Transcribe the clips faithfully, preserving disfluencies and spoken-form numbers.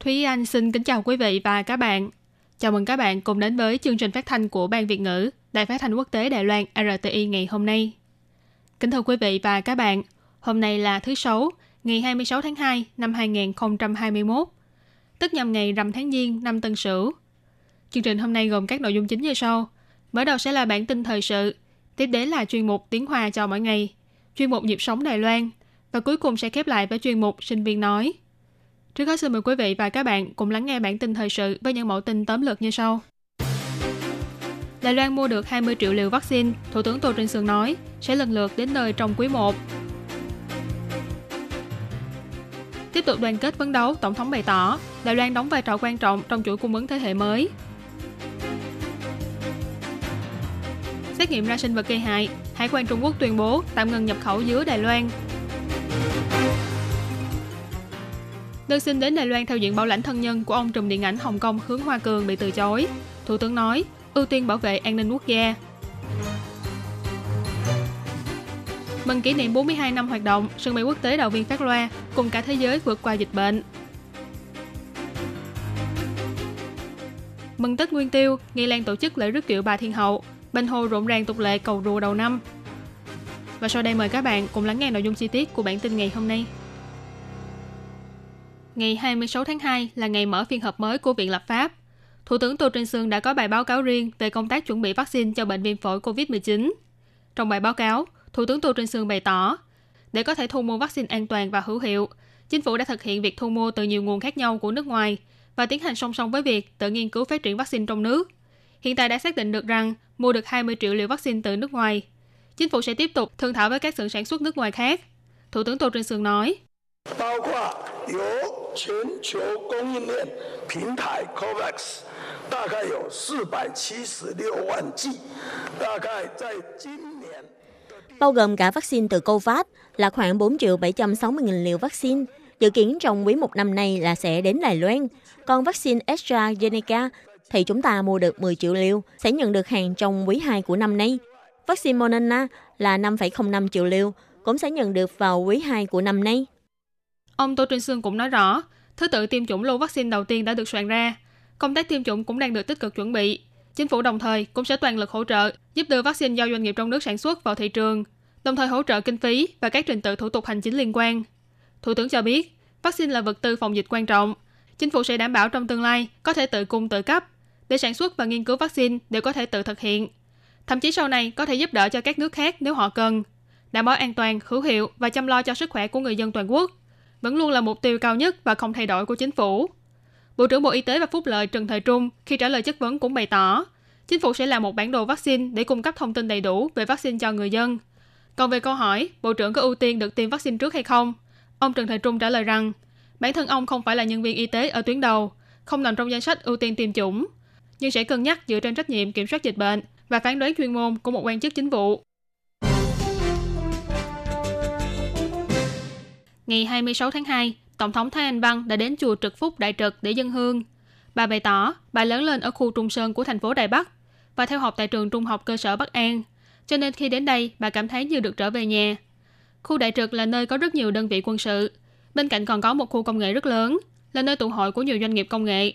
Thúy Anh xin kính chào quý vị và các bạn. Chào mừng các bạn cùng đến với chương trình phát thanh của Ban Việt ngữ Đài Phát thanh Quốc tế Đài Loan rờ tê i ngày hôm nay. Kính thưa quý vị và các bạn, hôm nay là thứ Sáu, ngày hai mươi sáu tháng hai năm hai không hai mốt, tức nhằm ngày rằm tháng Giêng năm Tân Sửu. Chương trình hôm nay gồm các nội dung chính như sau. Mở đầu sẽ là bản tin thời sự, tiếp đến là chuyên mục Tiếng Hoa cho mỗi ngày, chuyên mục Nhịp sống Đài Loan và cuối cùng sẽ khép lại với chuyên mục Sinh viên nói. Trước hết xin mời quý vị và các bạn cùng lắng nghe bản tin thời sự với những mẫu tin tóm lược như sau. Đài Loan mua được hai mươi triệu liều vaccine, Thủ tướng Tô Trinh Sương nói, sẽ lần lượt đến nơi trong quý một. Tiếp tục đoàn kết phấn đấu, Tổng thống bày tỏ, Đài Loan đóng vai trò quan trọng trong chuỗi cung ứng thế hệ mới. Xét nghiệm ra sinh vật gây hại, Hải quan Trung Quốc tuyên bố tạm ngừng nhập khẩu dứa Đài Loan. Đơn xin đến Đài Loan theo diện bảo lãnh thân nhân của ông trùm điện ảnh Hồng Kông Hướng Hoa Cường bị từ chối. Thủ tướng nói, ưu tiên bảo vệ an ninh quốc gia. Mừng kỷ niệm bốn mươi hai năm hoạt động, sân bay quốc tế Đào Viên phát loa cùng cả thế giới vượt qua dịch bệnh. Mừng Tết Nguyên Tiêu, Nghi Lan tổ chức lễ rước kiệu Bà Thiên Hậu, Bình Hồ rộn ràng tục lệ cầu rùa đầu năm. Và sau đây mời các bạn cùng lắng nghe nội dung chi tiết của bản tin ngày hôm nay. Ngày hai mươi sáu tháng hai là ngày mở phiên họp mới của Viện Lập pháp. Thủ tướng Tô Trinh Sương đã có bài báo cáo riêng về công tác chuẩn bị vaccine cho bệnh viêm phổi covid mười chín. Trong bài báo cáo, Thủ tướng Tô Trinh Sương bày tỏ, để có thể thu mua vaccine an toàn và hữu hiệu, chính phủ đã thực hiện việc thu mua từ nhiều nguồn khác nhau của nước ngoài và tiến hành song song với việc tự nghiên cứu phát triển vaccine trong nước. Hiện tại đã xác định được rằng mua được hai mươi triệu liều vaccine từ nước ngoài. Chính phủ sẽ tiếp tục thương thảo với các xưởng sản xuất nước ngoài khác. Thủ tướng Tô Trinh Sương nói, bao gồm bao gồm cả vaccine từ Covax là khoảng bốn triệu bảy trăm sáu mươi nghìn liều vaccine, dự kiến trong quý một năm nay là sẽ đến Đài Loan. Còn vaccine AstraZeneca thì chúng ta mua được mười triệu liều, sẽ nhận được hàng trong quý hai của năm nay. Vaccine Moderna là năm phẩy không năm triệu liều, cũng sẽ nhận được vào quý hai của năm nay. Ông Tô Trinh Sương cũng nói rõ, thứ tự tiêm chủng lô vaccine đầu tiên đã được soạn ra. Công tác tiêm chủng cũng đang được tích cực chuẩn bị. Chính phủ đồng thời cũng sẽ toàn lực hỗ trợ, giúp đưa vaccine do doanh nghiệp trong nước sản xuất vào thị trường, đồng thời hỗ trợ kinh phí và các trình tự thủ tục hành chính liên quan. Thủ tướng cho biết, vaccine là vật tư phòng dịch quan trọng. Chính phủ sẽ đảm bảo trong tương lai có thể tự cung tự cấp, để sản xuất và nghiên cứu vaccine đều có thể tự thực hiện. Thậm chí sau này có thể giúp đỡ cho các nước khác nếu họ cần, đảm bảo an toàn, hữu hiệu và chăm lo cho sức khỏe của người dân toàn quốc. Vẫn luôn là mục tiêu cao nhất và không thay đổi của chính phủ. Bộ trưởng Bộ Y tế và Phúc lợi Trần Thời Trung khi trả lời chất vấn cũng bày tỏ, chính phủ sẽ làm một bản đồ vaccine để cung cấp thông tin đầy đủ về vaccine cho người dân. Còn về câu hỏi, Bộ trưởng có ưu tiên được tiêm vaccine trước hay không? Ông Trần Thời Trung trả lời rằng, bản thân ông không phải là nhân viên y tế ở tuyến đầu, không nằm trong danh sách ưu tiên tiêm chủng, nhưng sẽ cân nhắc dựa trên trách nhiệm kiểm soát dịch bệnh và phán đoán chuyên môn của một quan chức chính vụ. Ngày hai mươi sáu tháng hai, Tổng thống Thái Anh Văn đã đến chùa Trực Phúc Đại Trực để dâng hương. Bà bày tỏ, bà lớn lên ở khu Trung Sơn của thành phố Đài Bắc và theo học tại trường trung học cơ sở Bắc An, cho nên khi đến đây, bà cảm thấy như được trở về nhà. Khu Đại Trực là nơi có rất nhiều đơn vị quân sự, bên cạnh còn có một khu công nghệ rất lớn, là nơi tụ hội của nhiều doanh nghiệp công nghệ.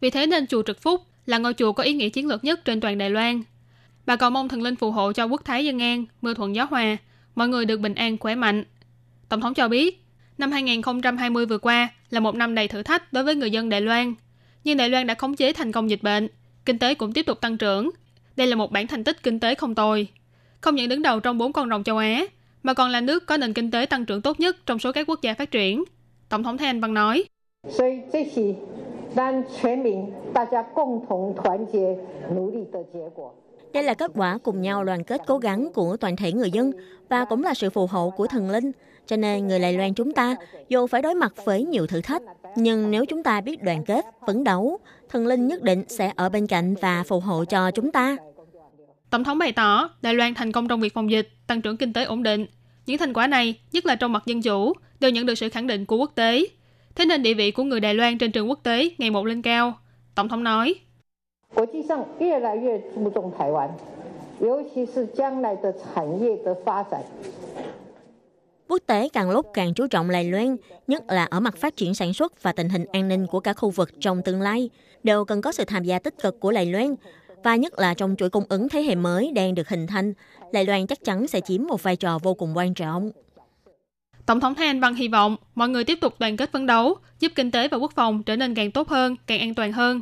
Vì thế nên chùa Trực Phúc là ngôi chùa có ý nghĩa chiến lược nhất trên toàn Đài Loan. Bà còn mong thần linh phù hộ cho quốc thái dân an, mưa thuận gió hòa, mọi người được bình an khỏe mạnh. Tổng thống cho biết, năm hai không hai không vừa qua là một năm đầy thử thách đối với người dân Đài Loan. Nhưng Đài Loan đã khống chế thành công dịch bệnh, kinh tế cũng tiếp tục tăng trưởng. Đây là một bản thành tích kinh tế không tồi. Không những đứng đầu trong bốn con rồng châu Á, mà còn là nước có nền kinh tế tăng trưởng tốt nhất trong số các quốc gia phát triển. Tổng thống Thái Anh Văn nói, đây là kết quả cùng nhau đoàn kết cố gắng của toàn thể người dân và cũng là sự phù hộ của thần linh. Cho nên người Đài Loan chúng ta dù phải đối mặt với nhiều thử thách, nhưng nếu chúng ta biết đoàn kết, phấn đấu, thần linh nhất định sẽ ở bên cạnh và phù hộ cho chúng ta. Tổng thống bày tỏ Đài Loan thành công trong việc phòng dịch, tăng trưởng kinh tế ổn định. Những thành quả này, nhất là trong mặt dân chủ, đều nhận được sự khẳng định của quốc tế. Thế nên địa vị của người Đài Loan trên trường quốc tế ngày một lên cao. Tổng thống nói, quốc tế càng lúc càng chú trọng Đài Loan, nhất là ở mặt phát triển sản xuất và tình hình an ninh của cả khu vực trong tương lai, đều cần có sự tham gia tích cực của Đài Loan, và nhất là trong chuỗi cung ứng thế hệ mới đang được hình thành, Đài Loan chắc chắn sẽ chiếm một vai trò vô cùng quan trọng. Tổng thống Thái Anh Văn hy vọng mọi người tiếp tục đoàn kết phấn đấu, giúp kinh tế và quốc phòng trở nên càng tốt hơn, càng an toàn hơn.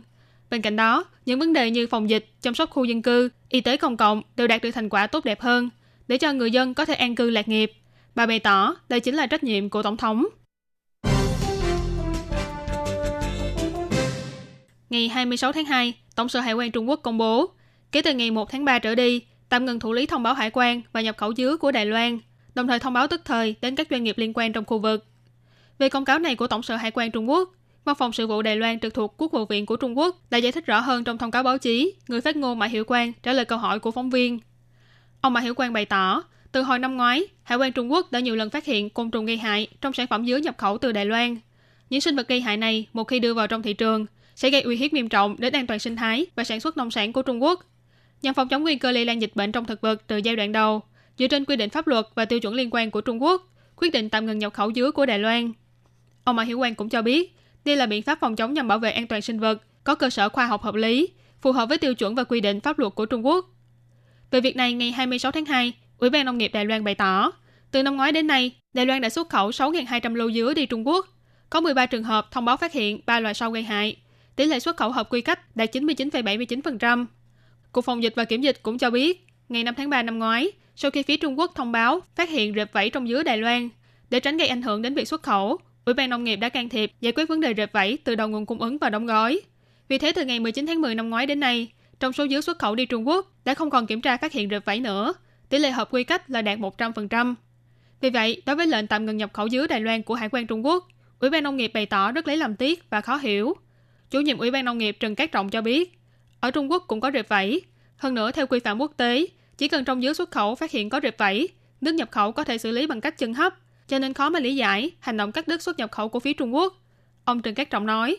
Bên cạnh đó, những vấn đề như phòng dịch, chăm sóc khu dân cư, y tế công cộng đều đạt được thành quả tốt đẹp hơn, để cho người dân có thể an cư lạc nghiệp. Bà bày tỏ đây chính là trách nhiệm của Tổng thống. Ngày hai mươi sáu tháng hai, Tổng sở Hải quan Trung Quốc công bố, kể từ ngày một tháng ba trở đi, tạm ngừng thụ lý thông báo hải quan và nhập khẩu dứa của Đài Loan, đồng thời thông báo tức thời đến các doanh nghiệp liên quan trong khu vực. Về công cáo này của Tổng sở Hải quan Trung Quốc, Văn phòng Sự vụ Đài Loan trực thuộc Quốc vụ viện của Trung Quốc đã giải thích rõ hơn trong thông cáo báo chí, người phát ngôn Mã Hiểu Quang trả lời câu hỏi của phóng viên. Ông Mã Hiểu Quang bày tỏ, từ hồi năm ngoái, Hải quan Trung Quốc đã nhiều lần phát hiện côn trùng gây hại trong sản phẩm dứa nhập khẩu từ Đài Loan. Những sinh vật gây hại này, một khi đưa vào trong thị trường, sẽ gây uy hiếp nghiêm trọng đến an toàn sinh thái và sản xuất nông sản của Trung Quốc. Nhằm phòng chống nguy cơ lây lan dịch bệnh trong thực vật từ giai đoạn đầu, dựa trên quy định pháp luật và tiêu chuẩn liên quan của Trung Quốc, quyết định tạm ngừng nhập khẩu dứa của Đài Loan. Ông Mã Hiểu Quang cũng cho biết, đây là biện pháp phòng chống nhằm bảo vệ an toàn sinh vật, có cơ sở khoa học hợp lý, phù hợp với tiêu chuẩn và quy định pháp luật của Trung Quốc. Về việc này, ngày hai mươi sáu tháng hai, Ủy ban Nông nghiệp Đài Loan bày tỏ, từ năm ngoái đến nay, Đài Loan đã xuất khẩu sáu nghìn hai trăm lô dứa đi Trung Quốc, có mười ba trường hợp thông báo phát hiện ba loài sâu gây hại, tỷ lệ xuất khẩu hợp quy cách đạt chín mươi chín phẩy bảy mươi chín phần trăm. Cục Phòng dịch và Kiểm dịch cũng cho biết, ngày năm tháng ba năm ngoái, sau khi phía Trung Quốc thông báo phát hiện rệp vẫy trong dứa Đài Loan, để tránh gây ảnh hưởng đến việc xuất khẩu, Ủy ban Nông nghiệp đã can thiệp giải quyết vấn đề rệp vẫy từ đầu nguồn cung ứng và đóng gói. Vì thế, từ ngày mười chín tháng mười năm ngoái đến nay, trong số dứa xuất khẩu đi Trung Quốc đã không còn kiểm tra phát hiện rệp vẫy nữa, tỷ lệ hợp quy cách là đạt một trăm phần trăm. Vì vậy, đối với lệnh tạm ngừng nhập khẩu dứa Đài Loan của Hải quan Trung Quốc, Ủy ban Nông nghiệp bày tỏ rất lấy làm tiếc và khó hiểu. Chủ nhiệm Ủy ban Nông nghiệp Trần Cát Trọng cho biết, ở Trung Quốc cũng có rệp vẫy. Hơn nữa, theo quy phạm quốc tế, chỉ cần trong dứa xuất khẩu phát hiện có rệp vẫy, nước nhập khẩu có thể xử lý bằng cách chưng hấp, cho nên khó mà lý giải hành động cắt đứt xuất nhập khẩu của phía Trung Quốc. Ông Trần Cát Trọng nói,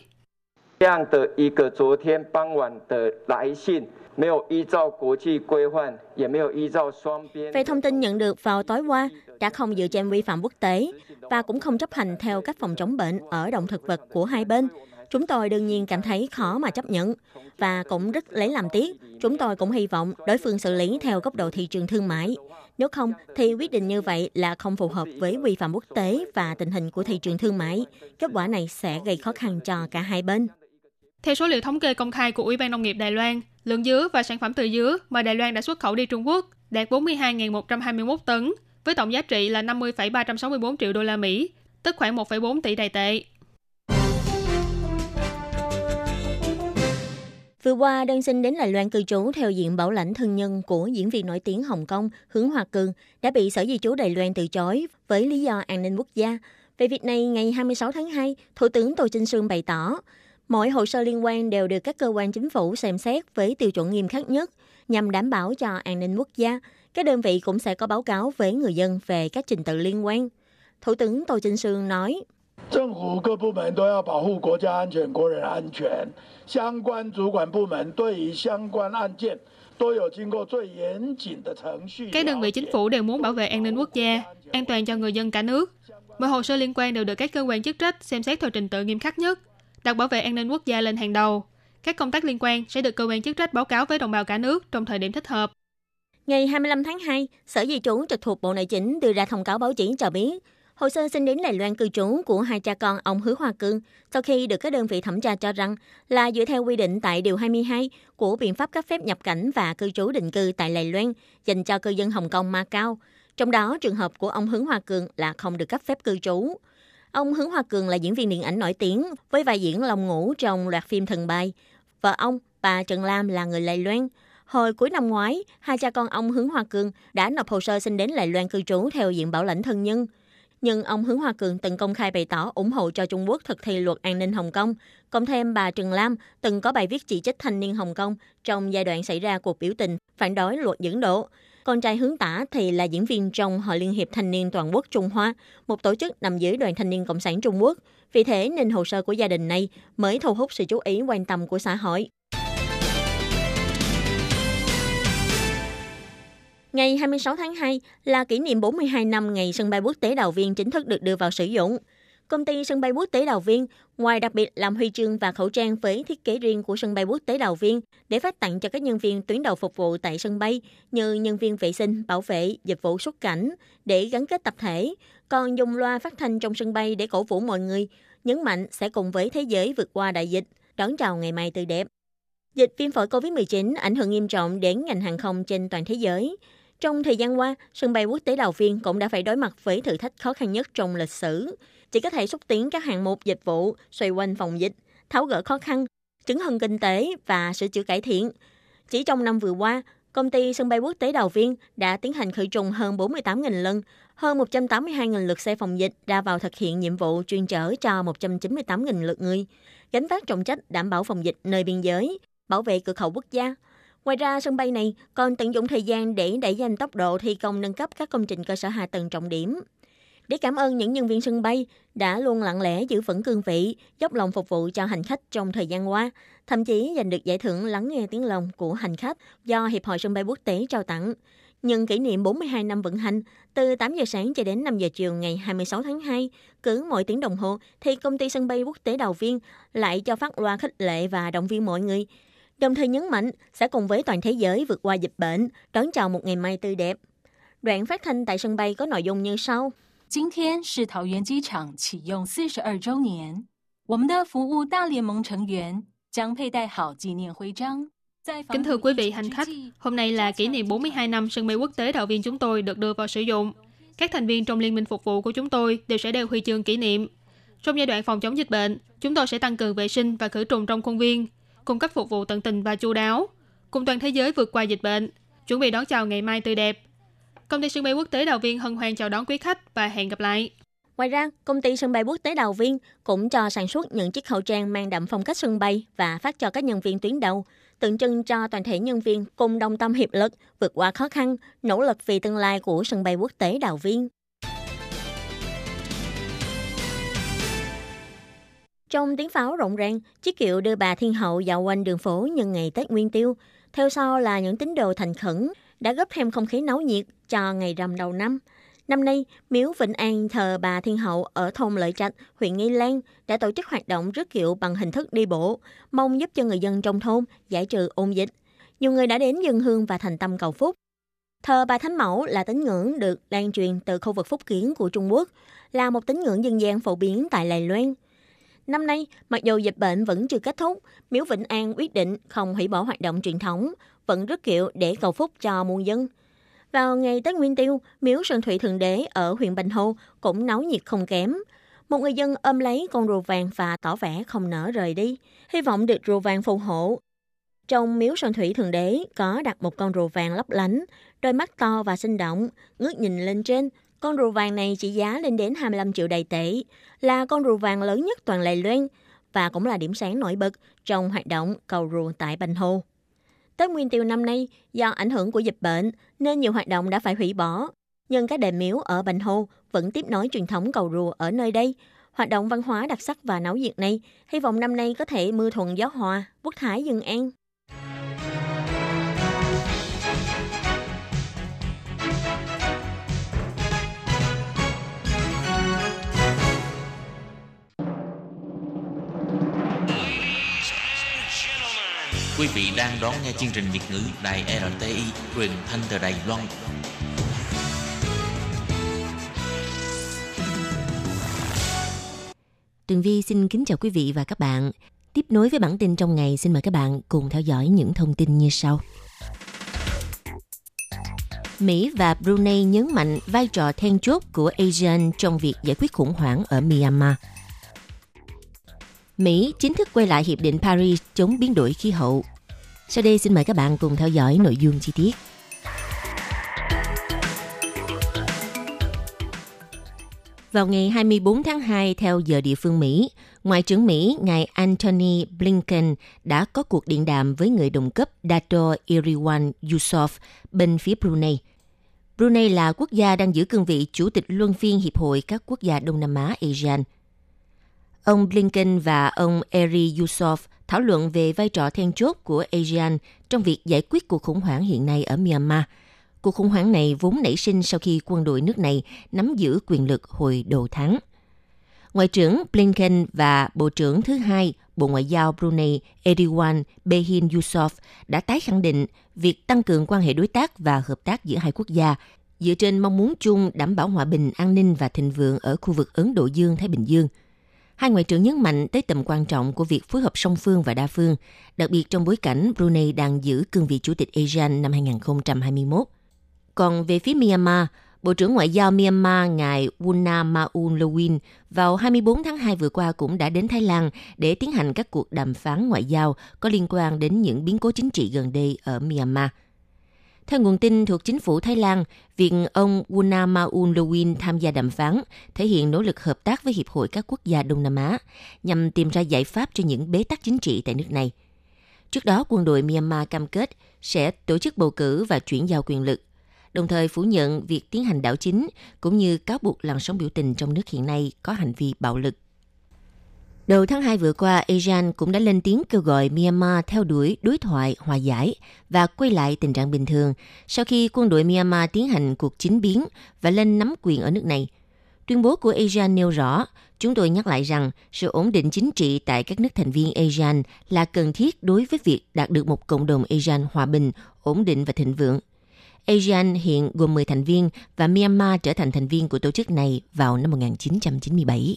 về thông tin nhận được vào tối qua, đã không dựa trên vi phạm quốc tế và cũng không chấp hành theo cách phòng chống bệnh ở động thực vật của hai bên. Chúng tôi đương nhiên cảm thấy khó mà chấp nhận và cũng rất lấy làm tiếc. Chúng tôi cũng hy vọng đối phương xử lý theo góc độ thị trường thương mại. Nếu không thì quyết định như vậy là không phù hợp với vi phạm quốc tế và tình hình của thị trường thương mại. Kết quả này sẽ gây khó khăn cho cả hai bên. Theo số liệu thống kê công khai của Ủy ban Nông nghiệp Đài Loan, lượng dứa và sản phẩm từ dứa mà Đài Loan đã xuất khẩu đi Trung Quốc đạt bốn mươi hai nghìn một trăm hai mươi mốt tấn, với tổng giá trị là năm mươi phẩy ba trăm sáu mươi bốn triệu đô la Mỹ, tức khoảng một phẩy bốn tỷ Đài tệ. Vừa qua, đơn xin đến Đài Loan cư trú theo diện bảo lãnh thân nhân của diễn viên nổi tiếng Hồng Kông Hướng Hoa Cường đã bị Sở Di trú Đài Loan từ chối với lý do an ninh quốc gia. Về việc này, ngày hai mươi sáu tháng hai, Thủ tướng Tô Trinh Sương bày tỏ, mỗi hồ sơ liên quan đều được các cơ quan chính phủ xem xét với tiêu chuẩn nghiêm khắc nhất nhằm đảm bảo cho an ninh quốc gia. Các đơn vị cũng sẽ có báo cáo với người dân về các trình tự liên quan. Thủ tướng Tô Trinh Sương nói, các đơn vị chính phủ đều muốn bảo vệ an ninh quốc gia, an toàn cho người dân cả nước. Mọi hồ sơ liên quan đều được các cơ quan chức trách xem xét theo trình tự nghiêm khắc nhất, đặt bảo vệ an ninh quốc gia lên hàng đầu. Các công tác liên quan sẽ được cơ quan chức trách báo cáo với đồng bào cả nước trong thời điểm thích hợp. Ngày hai mươi lăm tháng hai, Sở Di trú trực thuộc Bộ Nội chính đưa ra thông cáo báo chí cho biết, hồ sơ xin đến Đài Loan cư trú của hai cha con ông Hứa Hoa Cương sau khi được các đơn vị thẩm tra cho rằng là dựa theo quy định tại Điều hai mươi hai của biện pháp cấp phép nhập cảnh và cư trú định cư tại Đài Loan dành cho cư dân Hồng Kông, Macau. Trong đó, trường hợp của ông Hứa Hoa Cương là không được cấp phép cư trú. Ông Hướng Hoa Cường là diễn viên điện ảnh nổi tiếng với vai diễn Long Ngũ trong loạt phim Thần Bài. Vợ ông, bà Trần Lam, là người Đài Loan. Hồi cuối năm ngoái, hai cha con ông Hướng Hoa Cường đã nộp hồ sơ xin đến Đài Loan cư trú theo diện bảo lãnh thân nhân. nhưng ông Hứa Hoa Cường từng công khai bày tỏ ủng hộ cho Trung Quốc thực thi luật an ninh Hồng Kông. Cộng thêm bà Trần Lam từng có bài viết chỉ trích thanh niên Hồng Kông trong giai đoạn xảy ra cuộc biểu tình phản đối luật dẫn độ. Con trai Hướng Tả thì là diễn viên trong Hội Liên hiệp Thanh niên Toàn quốc Trung Hoa, một tổ chức nằm dưới Đoàn Thanh niên Cộng sản Trung Quốc. Vì thế nên hồ sơ của gia đình này mới thu hút sự chú ý quan tâm của xã hội. Ngày hai mươi sáu tháng hai là kỷ niệm bốn mươi hai năm ngày sân bay quốc tế Đào Viên chính thức được đưa vào sử dụng. Công ty sân bay quốc tế Đào Viên, ngoài đặc biệt làm huy chương và khẩu trang với thiết kế riêng của sân bay quốc tế Đào Viên để phát tặng cho các nhân viên tuyến đầu phục vụ tại sân bay như nhân viên vệ sinh, bảo vệ, dịch vụ xuất cảnh để gắn kết tập thể, còn dùng loa phát thanh trong sân bay để cổ vũ mọi người, nhấn mạnh sẽ cùng với thế giới vượt qua đại dịch, đón chào ngày mai tươi đẹp. Dịch viêm phổi covid mười chín ảnh hưởng nghiêm trọng đến ngành hàng không trên toàn thế giới. Trong thời gian qua, sân bay quốc tế Đào Viên cũng đã phải đối mặt với thử thách khó khăn nhất trong lịch sử. Chỉ có thể xúc tiến các hạng mục dịch vụ xoay quanh phòng dịch, tháo gỡ khó khăn, chấn hưng kinh tế và sửa chữa cải thiện. Chỉ trong năm vừa qua, công ty sân bay quốc tế Đào Viên đã tiến hành khử trùng hơn bốn mươi tám nghìn lần, hơn một trăm tám mươi hai nghìn lượt xe phòng dịch ra vào thực hiện nhiệm vụ chuyên chở cho một trăm chín mươi tám nghìn lượt người, gánh vác trọng trách đảm bảo phòng dịch nơi biên giới, bảo vệ cửa khẩu quốc gia. Ngoài ra, sân bay này còn tận dụng thời gian để đẩy nhanh tốc độ thi công nâng cấp các công trình cơ sở hạ tầng trọng điểm. Để cảm ơn những nhân viên sân bay đã luôn lặng lẽ giữ vững cương vị, dốc lòng phục vụ cho hành khách trong thời gian qua, thậm chí giành được giải thưởng lắng nghe tiếng lòng của hành khách do Hiệp hội Sân bay Quốc tế trao tặng. Nhân kỷ niệm bốn mươi hai năm vận hành, từ tám giờ sáng cho đến năm giờ chiều ngày hai mươi sáu tháng hai, cứ mỗi tiếng đồng hồ thì công ty sân bay quốc tế Đào Viên lại cho phát loa khích lệ và động viên mọi người, đồng thời nhấn mạnh sẽ cùng với toàn thế giới vượt qua dịch bệnh, đón chào một ngày mai tươi đẹp. Đoạn phát thanh tại sân bay có nội dung như sau. Hôm nay là Thảo Nguyên Cơ Cảng khởi động bốn mươi hai năm. Chúng tôi phục vụ Đại Liên minh thành viên, sẽ佩戴tốt kỷ niệm huy chương. Kính thưa quý vị hành khách, hôm nay là kỷ niệm bốn mươi hai năm sân bay quốc tế Đào Viên chúng tôi được đưa vào sử dụng. Các thành viên trong liên minh phục vụ của chúng tôi đều sẽ đeo huy chương kỷ niệm. Trong giai đoạn phòng chống dịch bệnh, chúng tôi sẽ tăng cường vệ sinh và khử trùng trong khuôn viên, cung cấp phục vụ tận tình và chu đáo, cùng toàn thế giới vượt qua dịch bệnh, chuẩn bị đón chào ngày mai tươi đẹp. Công ty sân bay quốc tế Đào Viên hân hoan chào đón quý khách và hẹn gặp lại. Ngoài ra, công ty sân bay quốc tế Đào Viên cũng cho sản xuất những chiếc khẩu trang mang đậm phong cách sân bay và phát cho các nhân viên tuyến đầu, tượng trưng cho toàn thể nhân viên cùng đồng tâm hiệp lực vượt qua khó khăn, nỗ lực vì tương lai của sân bay quốc tế Đào Viên. Trong tiếng pháo rộn ràng, chiếc kiệu đưa bà Thiên Hậu dạo quanh đường phố nhân ngày Tết Nguyên Tiêu. Theo sau là những tín đồ thành khẩn đã góp thêm không khí náo nhiệt cho ngày rằm đầu năm. Năm nay, Miếu Vĩnh An thờ bà Thiên Hậu ở thôn Lợi Trạch, huyện Nghi Lan đã tổ chức hoạt động rước kiệu bằng hình thức đi bộ, mong giúp cho người dân trong thôn giải trừ ôn dịch. Nhiều người đã đến dâng hương và thành tâm cầu phúc. Thờ bà Thánh Mẫu là tín ngưỡng được lan truyền từ khu vực Phúc Kiến của Trung Quốc, là một tín ngưỡng dân gian phổ biến tại Đài Loan. Năm nay, mặc dù dịch bệnh vẫn chưa kết thúc, Miếu Vĩnh An quyết định không hủy bỏ hoạt động truyền thống, vẫn rước kiệu để cầu phúc cho muôn dân. Vào ngày Tết Nguyên Tiêu, Miếu Sơn Thủy Thượng Đế ở huyện Bành Hồ cũng náo nhiệt không kém. Một người dân ôm lấy con rùa vàng và tỏ vẻ không nỡ rời đi, hy vọng được rùa vàng phù hộ. Trong Miếu Sơn Thủy Thượng Đế có đặt một con rùa vàng lấp lánh, đôi mắt to và sinh động, ngước nhìn lên trên. Con rùa vàng này trị giá lên đến hai mươi lăm triệu Đài tệ, là con rùa vàng lớn nhất toàn Đài Loan và cũng là điểm sáng nổi bật trong hoạt động cầu rùa tại Bành Hồ. Tết Nguyên Tiêu năm nay, do ảnh hưởng của dịch bệnh nên nhiều hoạt động đã phải hủy bỏ, nhưng các đền miếu ở Bành Hồ vẫn tiếp nối truyền thống cầu rùa ở nơi đây. Hoạt động văn hóa đặc sắc và náo nhiệt này, hy vọng năm nay có thể mưa thuận gió hòa, quốc thái dân an. Quý vị đang đón nghe chương trình Việt ngữ Đài rờ tê i truyền thanh từ Đài Loan. Tường Vi xin kính chào quý vị và các bạn. Tiếp nối với bản tin trong ngày, xin mời các bạn cùng theo dõi những thông tin như sau. Mỹ và Brunei nhấn mạnh vai trò then chốt của ASEAN trong việc giải quyết khủng hoảng ở Myanmar. Mỹ chính thức quay lại Hiệp định Paris chống biến đổi khí hậu. Sau đây xin mời các bạn cùng theo dõi nội dung chi tiết. Vào ngày hai mươi bốn tháng hai theo giờ địa phương Mỹ, Ngoại trưởng Mỹ ngài Antony Blinken đã có cuộc điện đàm với người đồng cấp Dato' Erywan Yusof bên phía Brunei. Brunei là quốc gia đang giữ cương vị Chủ tịch Luân phiên Hiệp hội các quốc gia Đông Nam Á ASEAN. Ông Blinken và ông Eri Yusof thảo luận về vai trò then chốt của ASEAN trong việc giải quyết cuộc khủng hoảng hiện nay ở Myanmar. Cuộc khủng hoảng này vốn nảy sinh sau khi quân đội nước này nắm giữ quyền lực hồi đầu tháng. Ngoại trưởng Blinken và Bộ trưởng thứ hai Bộ Ngoại giao Brunei Erywan Berhin Yusof đã tái khẳng định việc tăng cường quan hệ đối tác và hợp tác giữa hai quốc gia dựa trên mong muốn chung đảm bảo hòa bình, an ninh và thịnh vượng ở khu vực Ấn Độ Dương-Thái Bình Dương. Hai ngoại trưởng nhấn mạnh tới tầm quan trọng của việc phối hợp song phương và đa phương, đặc biệt trong bối cảnh Brunei đang giữ cương vị Chủ tịch ASEAN năm hai không hai mốt. Còn về phía Myanmar, Bộ trưởng Ngoại giao Myanmar ngài Wuna Maun vào hai mươi bốn tháng hai vừa qua cũng đã đến Thái Lan để tiến hành các cuộc đàm phán ngoại giao có liên quan đến những biến cố chính trị gần đây ở Myanmar. Theo nguồn tin thuộc chính phủ Thái Lan, việc ông Wuna Maun tham gia đàm phán thể hiện nỗ lực hợp tác với Hiệp hội các quốc gia Đông Nam Á nhằm tìm ra giải pháp cho những bế tắc chính trị tại nước này. Trước đó, quân đội Myanmar cam kết sẽ tổ chức bầu cử và chuyển giao quyền lực, đồng thời phủ nhận việc tiến hành đảo chính, cũng như cáo buộc làn sóng biểu tình trong nước hiện nay có hành vi bạo lực. Đầu tháng hai vừa qua, ASEAN cũng đã lên tiếng kêu gọi Myanmar theo đuổi đối thoại, hòa giải và quay lại tình trạng bình thường sau khi quân đội Myanmar tiến hành cuộc chính biến và lên nắm quyền ở nước này. Tuyên bố của ASEAN nêu rõ, chúng tôi nhắc lại rằng sự ổn định chính trị tại các nước thành viên ASEAN là cần thiết đối với việc đạt được một cộng đồng ASEAN hòa bình, ổn định và thịnh vượng. ASEAN hiện gồm mười thành viên và Myanmar trở thành thành viên của tổ chức này vào năm một nghìn chín trăm chín mươi bảy.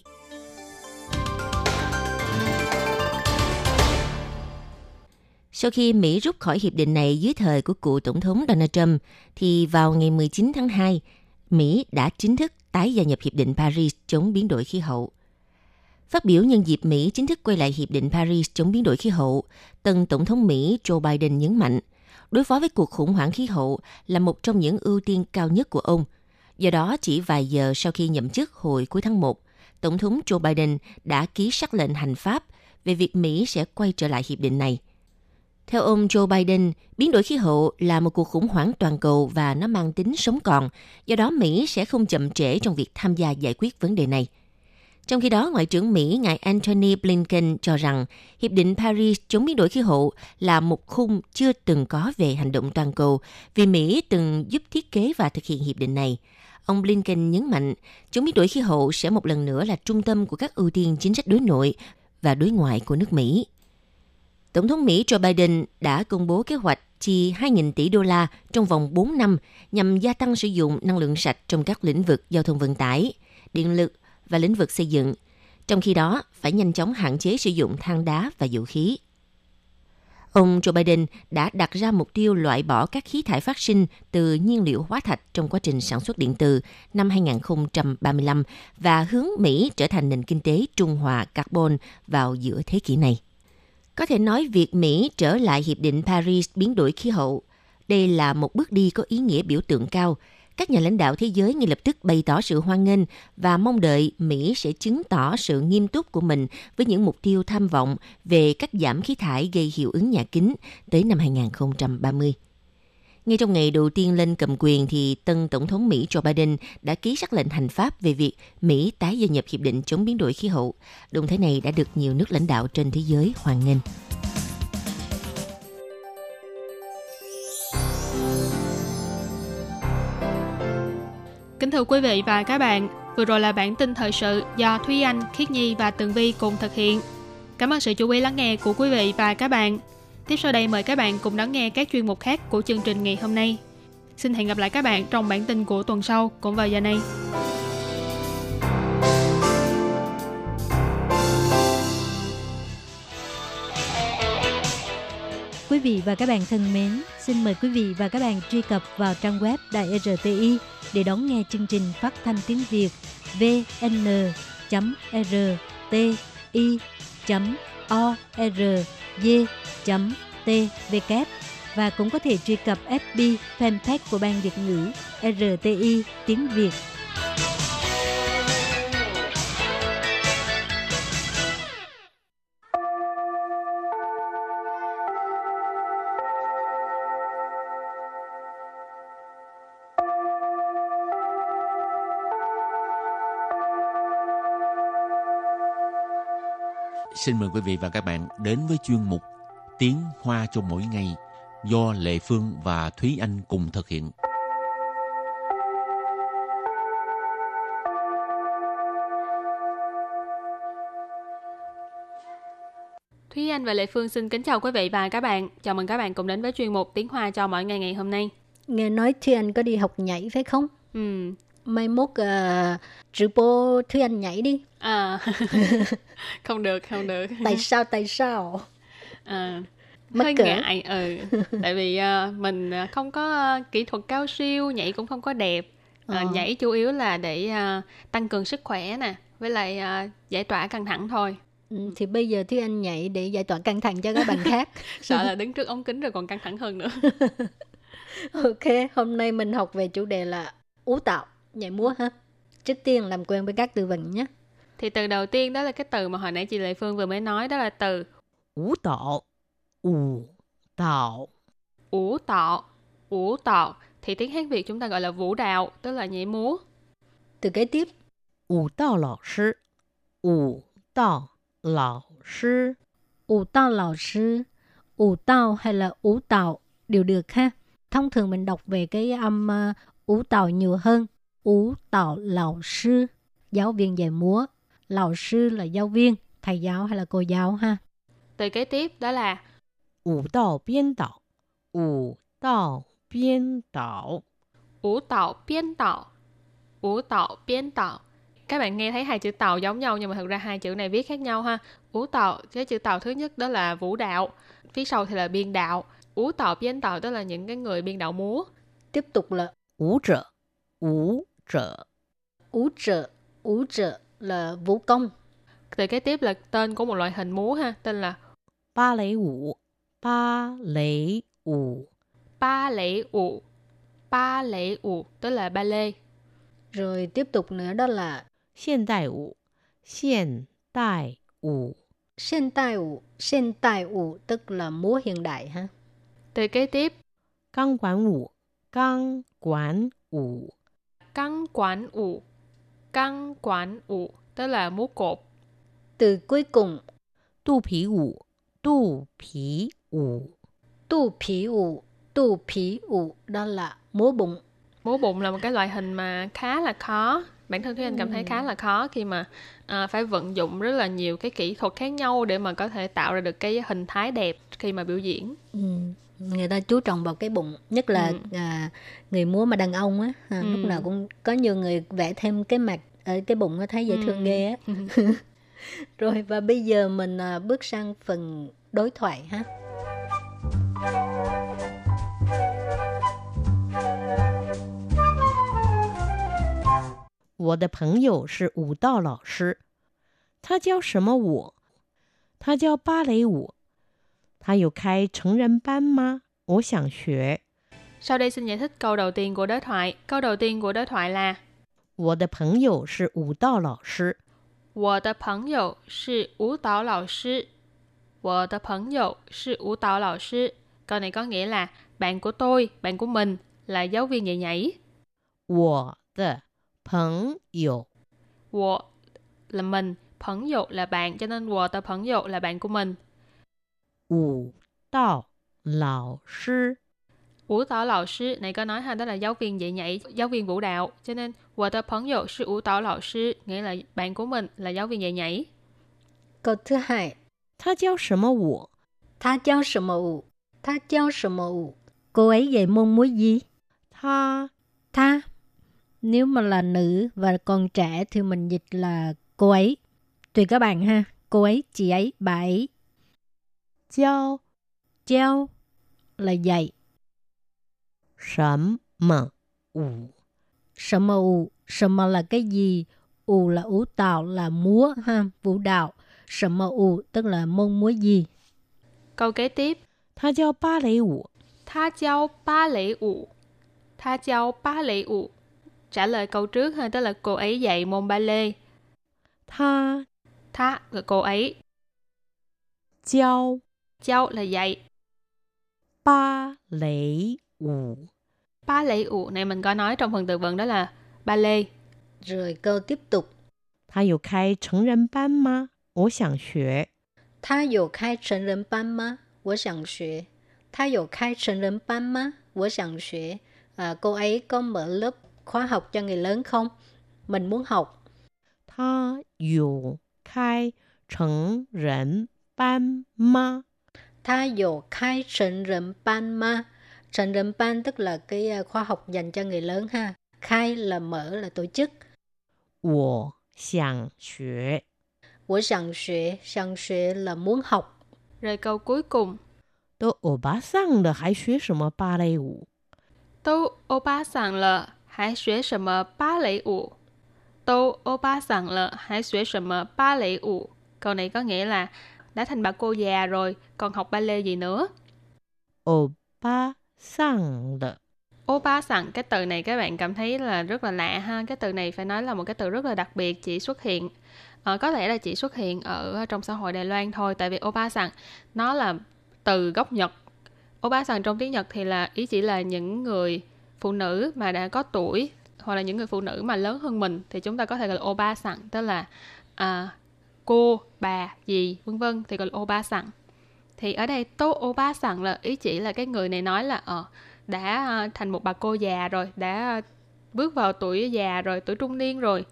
Sau khi Mỹ rút khỏi hiệp định này dưới thời của cựu Tổng thống Donald Trump, thì vào ngày mười chín tháng hai, Mỹ đã chính thức tái gia nhập Hiệp định Paris chống biến đổi khí hậu. Phát biểu nhân dịp Mỹ chính thức quay lại Hiệp định Paris chống biến đổi khí hậu, tân Tổng thống Mỹ Joe Biden nhấn mạnh, đối phó với cuộc khủng hoảng khí hậu là một trong những ưu tiên cao nhất của ông. Do đó, chỉ vài giờ sau khi nhậm chức hồi cuối tháng một, Tổng thống Joe Biden đã ký sắc lệnh hành pháp về việc Mỹ sẽ quay trở lại hiệp định này. Theo ông Joe Biden, biến đổi khí hậu là một cuộc khủng hoảng toàn cầu và nó mang tính sống còn, do đó Mỹ sẽ không chậm trễ trong việc tham gia giải quyết vấn đề này. Trong khi đó, Ngoại trưởng Mỹ ngài Antony Blinken cho rằng Hiệp định Paris chống biến đổi khí hậu là một khung chưa từng có về hành động toàn cầu vì Mỹ từng giúp thiết kế và thực hiện hiệp định này. Ông Blinken nhấn mạnh chống biến đổi khí hậu sẽ một lần nữa là trung tâm của các ưu tiên chính sách đối nội và đối ngoại của nước Mỹ. Tổng thống Mỹ Joe Biden đã công bố kế hoạch chi hai nghìn tỷ đô la trong vòng bốn năm nhằm gia tăng sử dụng năng lượng sạch trong các lĩnh vực giao thông vận tải, điện lực, và lĩnh vực xây dựng, trong khi đó phải nhanh chóng hạn chế sử dụng than đá và vũ khí. Ông Joe Biden đã đặt ra mục tiêu loại bỏ các khí thải phát sinh từ nhiên liệu hóa thạch trong quá trình sản xuất điện từ năm hai không ba lăm và hướng Mỹ trở thành nền kinh tế trung hòa carbon vào giữa thế kỷ này. Có thể nói việc Mỹ trở lại Hiệp định Paris biến đổi khí hậu, đây là một bước đi có ý nghĩa biểu tượng cao. Các nhà lãnh đạo thế giới ngay lập tức bày tỏ sự hoan nghênh và mong đợi Mỹ sẽ chứng tỏ sự nghiêm túc của mình với những mục tiêu tham vọng về cắt giảm khí thải gây hiệu ứng nhà kính tới năm hai không ba mươi. Ngay trong ngày đầu tiên lên cầm quyền thì tân Tổng thống Mỹ Joe Biden đã ký sắc lệnh hành pháp về việc Mỹ tái gia nhập Hiệp định chống biến đổi khí hậu. Động thái này đã được nhiều nước lãnh đạo trên thế giới hoan nghênh. Kính thưa quý vị và các bạn, vừa rồi là bản tin thời sự do Thúy Anh, Khiết Nhi và Tường Vi cùng thực hiện. Cảm ơn sự chú ý lắng nghe của quý vị và các bạn. Tiếp sau đây mời các bạn cùng đón nghe các chuyên mục khác của chương trình ngày hôm nay. Xin hẹn gặp lại các bạn trong bản tin của tuần sau cũng vào giờ này. Quý vị và các bạn thân mến, xin mời quý vị và các bạn truy cập vào trang web Đài rờ tê i để đón nghe chương trình phát thanh tiếng Việt vê en chấm rờ tê i chấm o rờ giê chấm tê vê và cũng có thể truy cập ép bê fanpage của Ban Việt ngữ rờ tê i tiếng Việt. Xin mời quý vị và các bạn đến với chuyên mục Tiếng Hoa cho mỗi ngày do Lệ Phương và Thúy Anh cùng thực hiện. Thúy Anh và Lệ Phương xin kính chào quý vị và các bạn. Chào mừng các bạn cùng đến với chuyên mục Tiếng Hoa cho mỗi ngày ngày hôm nay. Nghe nói Thúy Anh có đi học nhảy phải không? Ừ. Mai mốt uh, trực bố Thúy Anh nhảy đi. À, không được, không được. Tại sao, tại sao? À, hơi cỡ. Ngại, ừ. Tại vì uh, mình không có uh, kỹ thuật cao siêu, nhảy cũng không có đẹp. Uh, ờ. Nhảy chủ yếu là để uh, tăng cường sức khỏe nè, với lại uh, giải tỏa căng thẳng thôi. Ừ, thì bây giờ Thúy Anh nhảy để giải tỏa căng thẳng cho các bạn khác. Sợ là đứng trước ống kính rồi còn căng thẳng hơn nữa. Ok, hôm nay mình học về chủ đề là ú tạo, nhảy múa ha. Trước tiên làm quen với các từ vựng nhé. Thì từ đầu tiên đó là cái từ mà hồi nãy chị Lệ Phương vừa mới nói, đó là từ ú tạo. Ú tạo. Ú tạo. Ú tạo. Thì tiếng Hán Việt chúng ta gọi là vũ đạo, tức là nhảy múa. Từ kế tiếp. Ú tạo lão sư. Ú tạo lão sư. Ú tạo lão sư. Ú tạo hay là ú tạo đều được ha. Thông thường mình đọc về cái âm ú tạo nhiều hơn. Ú tạo lão sư, giáo viên dạy múa. Lão sư là giáo viên, thầy giáo hay là cô giáo ha. Từ kế tiếp đó là Ú tạo biên tạo. Ú tạo biên tạo. Ú tạo biên tạo. Ú tạo biên tạo. Các bạn nghe thấy hai chữ tạo giống nhau nhưng mà thực ra hai chữ này viết khác nhau ha. Ú tạo, cái chữ tạo thứ nhất đó là vũ đạo, phía sau thì là biên đạo. Ú tạo biên tạo đó là những cái người biên đạo múa. Tiếp tục là Ú trợ. Ú trợ. Ú trợ. Ú trợ là vũ công. Từ kế tiếp là tên của một loại hình múa ha, tên là ba lễ vũ. Ba lễ vũ. Ba lễ vũ. Ba lễ vũ tức là ba lê. Rồi tiếp tục nữa đó là hiện đại vũ. Hiện đại vũ. Hiện đại vũ. Hiện đại vũ tức là múa hiện đại ha. Từ kế tiếp căng quản vũ. Căng quản vũ. Căng quản vũ. Căng quản vũ tức là múa cột. Từ cuối cùng tu phí vũ. Tu phí vũ. Tu phí vũ. Tu phí vũ đó là múa bụng. Múa bụng là một cái loại hình mà khá là khó. Bản thân Thúy Anh cảm thấy khá là khó khi mà à, phải vận dụng rất là nhiều cái kỹ thuật khác nhau để mà có thể tạo ra được cái hình thái đẹp khi mà biểu diễn. Ừ. Người ta chú trọng vào cái bụng, nhất là ừ. à, người múa mà đàn ông á, à, ừ. lúc nào cũng có nhiều người vẽ thêm cái mặt ở cái bụng, thấy dễ ừ. thương ghê á. Ừ. Rồi và bây giờ mình à, bước sang phần đối thoại ha. Tôi de朋友是舞蹈老师，他教什么舞？他教芭蕾舞。他有开成人班吗？我想学。Sau đây xin giải thích câu đầu tiên của đối thoại. Câu đầu tiên của đối thoại là 我的朋友是舞蹈老师。我的朋友是舞蹈老师。我的朋友是舞蹈老师。Câu này có nghĩa là bạn của tôi, bạn của mình là giáo viên dạy nhảy. 我的朋友 我 là mình, 朋友 là bạn, cho nên 我的朋友 là bạn của mình. 舞蹈老师 舞蹈老师 này có nói ha, đó là giáo viên dạy nhảy, giáo viên vũ đạo, cho nên 我的朋友是舞蹈老师 nghĩa là bạn của mình là giáo viên dạy nhảy. Câu thứ hai, 他教什么舞？他教什么舞？他教什么舞？ Cô ấy dạy môn múa gì? 他 他nếu mà là nữ và còn trẻ thì mình dịch là cô ấy. Tùy các bạn ha. Cô ấy, chị ấy, bà ấy. Chào. Chào là dạy. Sấm mờ ủ. Sấm mờ ủ. Sấm mờ là cái gì? Ủ là ủ tạo, là múa ha, vũ đạo. Sấm mờ ủ tức là môn múa gì? Câu kế tiếp. Tha giáo ba lễ ủ. Tha giáo ba lễ ủ. Tha giáo ba lễ ủ. Trả lời câu trước ha, tức là cô ấy dạy môn ba lê. Tha. Tha là cô ấy. Chào. Chào là dạy. Ba lễ ủ. Ba lễ ủ này mình có nói trong phần từ vựng đó là ba lê. Rồi câu tiếp tục. Tha có khai thành nhân ban ma? Tôi muốn học. 他有开成人班吗？我想学。他有开成人班吗? Tôi muốn học. À, cô ấy có mở lớp khóa học cho người lớn không? Mình muốn học. Tha yu khai cheng ren ban ma. Tha yu khai cheng ren ban ma. Cheng ren ban tức là cái khóa học dành cho người lớn ha. Khai là mở, là tổ chức. Wo xiang xue. Wo xiang xue, xiang xue là muốn học. Rồi câu cuối cùng. Tô ô bá sang là hãy xue sầm ba lê vũ. Tô ô bá sang là hãy xue sầm ba lê vũ. Tô ô bá sang là hãy xue sầm ba lê vũ. Câu này có nghĩa là đã thành bà cô già rồi, còn học ba lê gì nữa? Ô bá sang là. Ô bá sang, cái từ này các bạn cảm thấy là rất là lạ ha. Cái từ này phải nói là một cái từ rất là đặc biệt, chỉ xuất hiện à, có lẽ là chỉ xuất hiện ở trong xã hội Đài Loan thôi. Tại vì ô bá sang nó là từ gốc Nhật. Obasan trong tiếng Nhật thì là ý chỉ là những người phụ nữ mà đã có tuổi hoặc là những người phụ nữ mà lớn hơn mình thì chúng ta có thể gọi là obasan, tức là à, cô, bà, dì, vân vân thì gọi là obasan. Thì ở đây tô obasan là ý chỉ là cái người này nói là ờ, đã thành một bà cô già rồi, đã bước vào tuổi già rồi, tuổi trung niên rồi.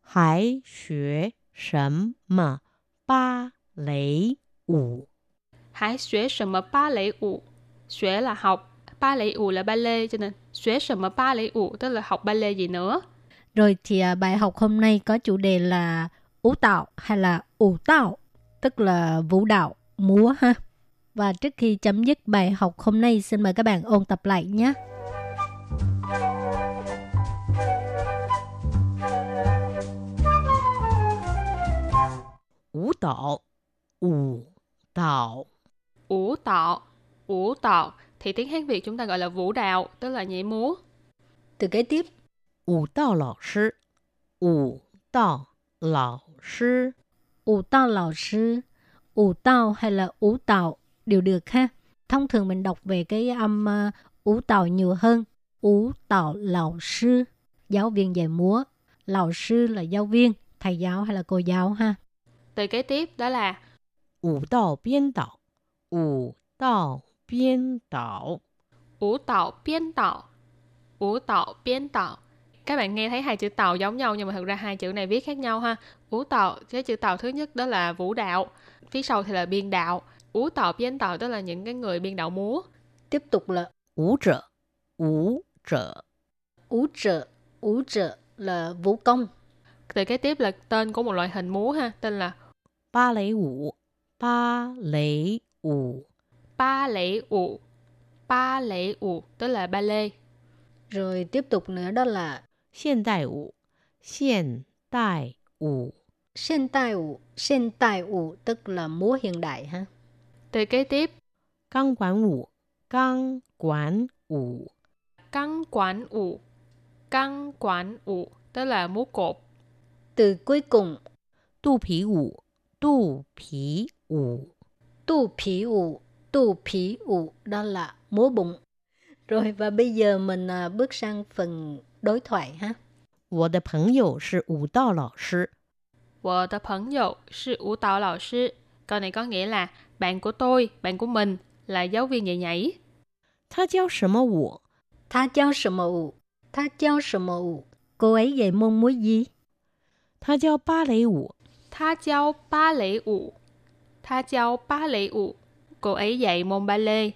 Hãy xue sấm mà ba lấy ủ. Hãy xue sầm mờ ba lễ ủ. Xue là học, ba lễ ủ là ba lê, cho nên xue sầm mờ ba lễ ủ tức là học ba lê gì nữa. Rồi thì bài học hôm nay có chủ đề là ủ tạo hay là ủ tạo, tức là vũ đạo, múa ha. Và trước khi chấm dứt bài học hôm nay, xin mời các bạn ôn tập lại nhé. Ủ tạo, ủ tạo. Vũ đạo, vũ đạo thì tiếng Hán Việt chúng ta gọi là vũ đạo, tức là nhảy múa. Từ kế tiếp, vũ đạo lão sư, vũ đạo lão sư, vũ đạo lão sư, vũ đạo hay là vũ đạo đều được ha. Thông thường mình đọc về cái âm vũ đạo nhiều hơn, vũ đạo lão sư, giáo viên dạy múa, lão sư là giáo viên, thầy giáo hay là cô giáo ha. Từ kế tiếp đó là vũ đạo biên đạo. Vũ đạo biên đạo. Vũ đạo biên đạo. Vũ đạo biên đạo. Các bạn nghe thấy hai chữ tàu giống nhau nhưng mà thực ra hai chữ này viết khác nhau ha. Vũ đạo, cái chữ tàu thứ nhất đó là vũ đạo, phía sau thì là biên đạo. Vũ đạo biên đạo đó là những cái người biên đạo múa. Tiếp tục là vũ trợ. Vũ trợ. Vũ trợ, vũ trợ là vũ công. Từ cái tiếp là tên của một loại hình múa ha, tên là ba lễ vũ. Ba lễ ủ. Ba lễ ủ. Ba lễ ủ tức là ba lê. Rồi tiếp tục nữa đó là hiện đại ủ. Hiện đại ủ. Hiện đại ủ. Hiện đại ủ tức là múa hiện đại ha. Từ kế tiếp căng quản ủ. Căng quản ủ. Căng quản ủ. Căng quản ủ tức là múa cột. Từ cuối cùng tu phí ủ. Tu phí ủ. Tù phí ủ, tù phí ủ, đó là múa bụng. Rồi và bây giờ mình à, bước sang phần đối thoại ha. 我的朋友是舞蹈老师. 我的朋友是舞蹈老师. Câu này có nghĩa là bạn của tôi, bạn của mình là giáo viên dạy nhảy. 他教什么舞? 他教什么舞? 他教什么舞? Cô ấy dạy môn múa gì? 他教芭蕾舞. 他教芭蕾舞. 他教芭蕾舞, cô ấy dạy môn ba lê.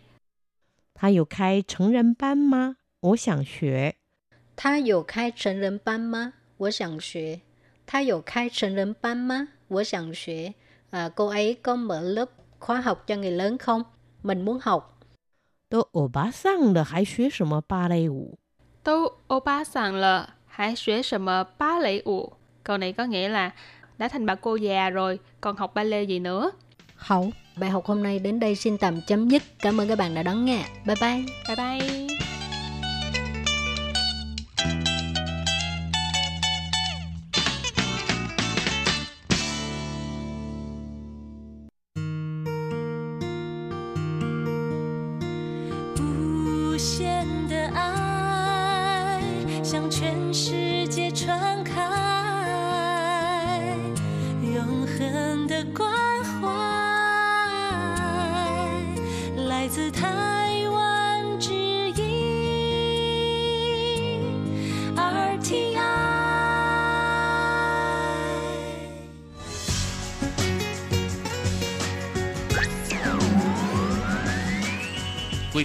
他有开成人班吗? 我想学. 他有开成人班吗? 我想学. 他有开成人班吗? 我想学. À, cô ấy có mở lớp khóa học cho người lớn không? Mình muốn học. 都欧巴桑了还学什么芭蕾舞? 都欧巴桑了还学什么芭蕾舞? Câu này có nghĩa là đã thành bà cô già rồi, còn học ba lê gì nữa? Hậu, bài học hôm nay đến đây xin tạm chấm dứt. Cảm ơn các bạn đã đón nghe. Bye bye. Bye bye. Hãy 自台湾之音 R T I. Quý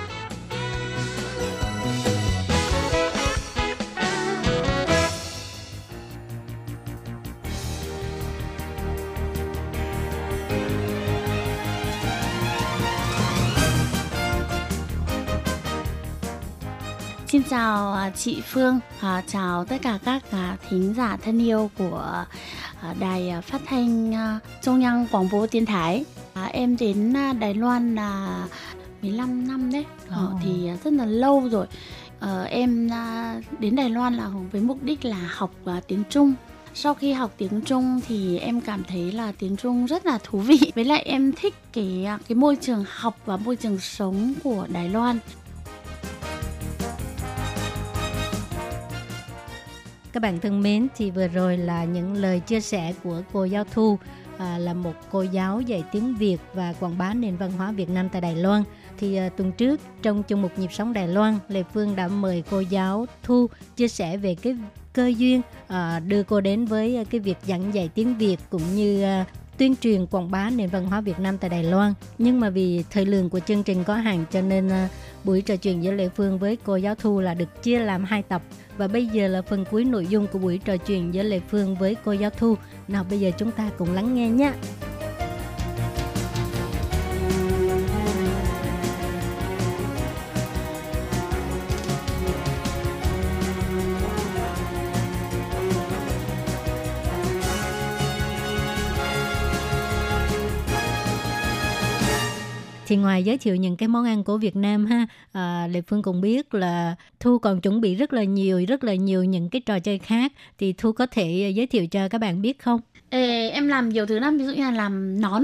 Xin chào chị Phương, chào tất cả các thính giả thân yêu của Đài Phát thanh Trung央Quảng Bố Tiên Thái. Em đến Đài Loan là mười lăm năm đấy, oh. thì rất là lâu rồi. Em đến Đài Loan là với mục đích là học tiếng Trung. Sau khi học tiếng Trung thì em cảm thấy là tiếng Trung rất là thú vị. Với lại em thích cái, cái môi trường học và môi trường sống của Đài Loan. Các bạn thân mến, thì vừa rồi là những lời chia sẻ của cô giáo Thu, à, là một cô giáo dạy tiếng Việt và quảng bá nền văn hóa Việt Nam tại Đài Loan. Thì à, tuần trước trong chương mục Nhịp sống Đài Loan, Lê Phương đã mời cô giáo Thu chia sẻ về cái cơ duyên à, đưa cô đến với cái việc giảng dạy tiếng Việt cũng như à, tuyên truyền quảng bá nền văn hóa Việt Nam tại Đài Loan. Nhưng mà vì thời lượng của chương trình có hạn cho nên à, buổi trò chuyện giữa Lệ Phương với cô giáo Thu là được chia làm hai tập. Và bây giờ là phần cuối nội dung của buổi trò chuyện giữa Lệ Phương với cô giáo Thu. Nào bây giờ chúng ta cùng lắng nghe nhé. Thì ngoài giới thiệu những cái món ăn của Việt Nam ha, à, Lệ Phương cũng biết là Thu còn chuẩn bị rất là nhiều, rất là nhiều những cái trò chơi khác. Thì Thu có thể giới thiệu cho các bạn biết không? Ê, em làm nhiều thứ lắm, ví dụ như là làm nón,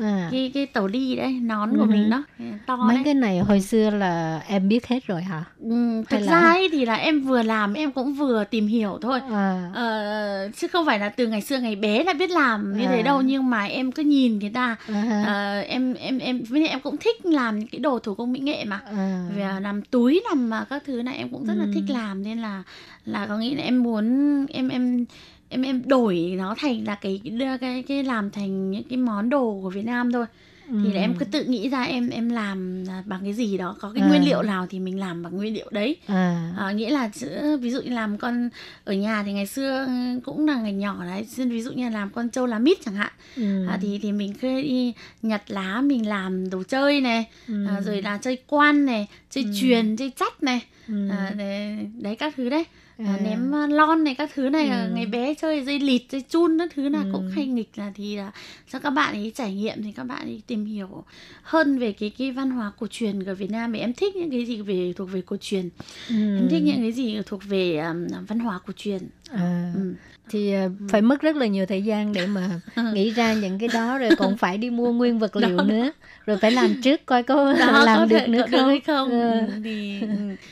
à. cái, cái tàu ly đấy, nón của ừ. mình đó, to Mấy đấy. Cái này hồi xưa là em biết hết rồi hả? Ừ, thực là... ra ấy thì là em vừa làm, em cũng vừa tìm hiểu thôi. À. Ờ, chứ không phải là từ ngày xưa ngày bé đã biết làm như à. thế đâu, nhưng mà em cứ nhìn người ta, à. ờ, em em em em cũng thích làm những cái đồ thủ công mỹ nghệ mà, à. về làm túi, làm mà các thứ này em cũng rất ừ. là thích làm, nên là là có nghĩ là em muốn em em em em đổi nó thành là cái cái cái, cái làm thành những cái món đồ của Việt Nam thôi. Ừ. Thì là em cứ tự nghĩ ra em em làm bằng cái gì đó, có cái à. nguyên liệu nào thì mình làm bằng nguyên liệu đấy. À. À, nghĩa là chữ, ví dụ như làm con ở nhà thì ngày xưa cũng là ngày nhỏ đấy, ví dụ như làm con trâu lá mít chẳng hạn. Ừ. À, thì thì mình cứ đi nhặt lá mình làm đồ chơi này, ừ. à, rồi là chơi quan này, chơi chuyền, ừ. chơi chắt này, ừ. à, đấy, đấy các thứ đấy. À, ném lon này các thứ này, ừ. ngày bé chơi dây lịt, dây chun các thứ là ừ. cũng hay nghịch, là thì là cho các bạn ấy trải nghiệm, thì các bạn ấy tìm hiểu hơn về cái cái văn hóa cổ truyền của Việt Nam. Mà em thích những cái gì về thuộc về cổ truyền, ừ. em thích những cái gì thuộc về um, văn hóa cổ truyền. À, ừ. Thì uh, ừ. phải mất rất là nhiều thời gian để mà nghĩ ra những cái đó, rồi còn phải đi mua nguyên vật liệu đó. Nữa, rồi phải làm trước coi có đó, làm có được thể, nữa không, được hay không. Ừ. Thì,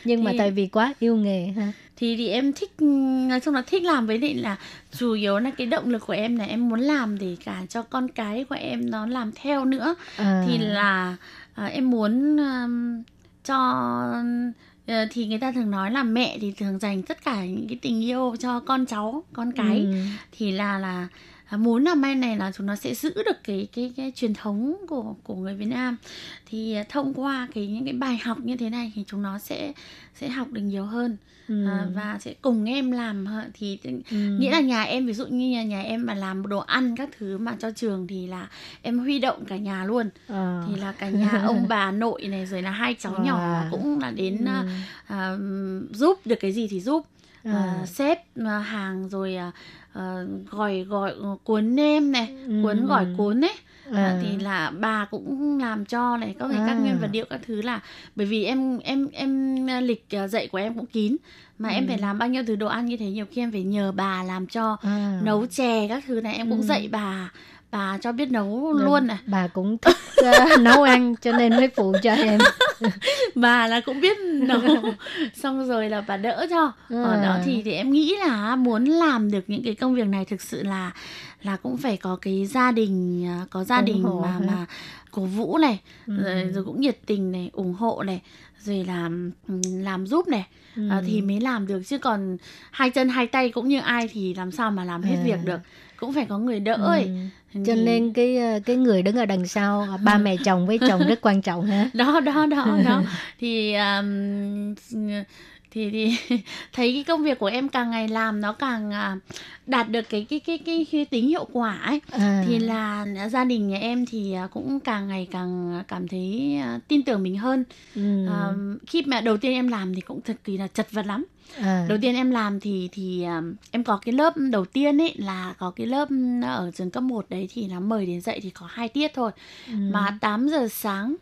nhưng thì... mà tại vì quá yêu nghề ha. Thì thì em thích, nói chung là thích làm, với định là chủ yếu là cái động lực của em là em muốn làm để cả cho con cái của em nó làm theo nữa. À. Thì là à, em muốn um, cho... thì người ta thường nói là mẹ thì thường dành tất cả những cái tình yêu cho con cháu, con cái. Ừ. Thì là là muốn là mai này là chúng nó sẽ giữ được cái cái cái truyền thống của của người Việt Nam. Thì thông qua cái những cái bài học như thế này thì chúng nó sẽ sẽ học được nhiều hơn. Ừ. À, và sẽ cùng em làm thì ừ. nghĩa là nhà em, ví dụ như nhà, nhà em mà làm đồ ăn các thứ mà cho trường thì là em huy động cả nhà luôn. À. Thì là cả nhà ông bà nội này, rồi là hai cháu à. nhỏ cũng là đến ừ. à, giúp được cái gì thì giúp. À. À, xếp hàng rồi à, à, gỏi gỏi cuốn nem này, ừ. cuốn gỏi cuốn ấy. à. Thì là bà cũng làm cho này, có phải à. các nguyên vật liệu các thứ, là bởi vì em em em lịch dạy của em cũng kín mà ừ. em phải làm bao nhiêu thứ đồ ăn như thế, nhiều khi em phải nhờ bà làm cho à. nấu chè các thứ này, em cũng ừ. dạy bà bà cho biết nấu ừ. luôn này. Bà cũng thích uh, nấu ăn cho nên mới phụ cho em. Bà là cũng biết nấu, xong rồi là bà đỡ cho. Ở à. đó thì thì em nghĩ là muốn làm được những cái công việc này thực sự là là cũng phải có cái gia đình, có gia đình mà hả? mà cổ vũ này, ừ. rồi, rồi cũng nhiệt tình này, ủng hộ này, rồi làm làm giúp này, ừ. à, thì mới làm được, chứ còn hai chân hai tay cũng như ai thì làm sao mà làm hết à. việc được, cũng phải có người đỡ ừ. ấy. Cho thì... nên cái cái người đứng ở đằng sau, ba mẹ chồng với chồng rất quan trọng ha. Đó đó đó đó. Thì um, thì thì thấy cái công việc của em càng ngày làm nó càng đạt được cái cái cái cái, cái tính hiệu quả ấy, à. thì là gia đình nhà em thì cũng càng ngày càng cảm thấy tin tưởng mình hơn. Ừ. À, khi mà đầu tiên em làm thì cũng thật kỳ là chật vật lắm. À. Đầu tiên em làm thì thì em có cái lớp đầu tiên ấy, là có cái lớp ở trường cấp một đấy, thì nó mời đến dạy thì có hai tiết thôi. Ừ. Mà tám giờ sáng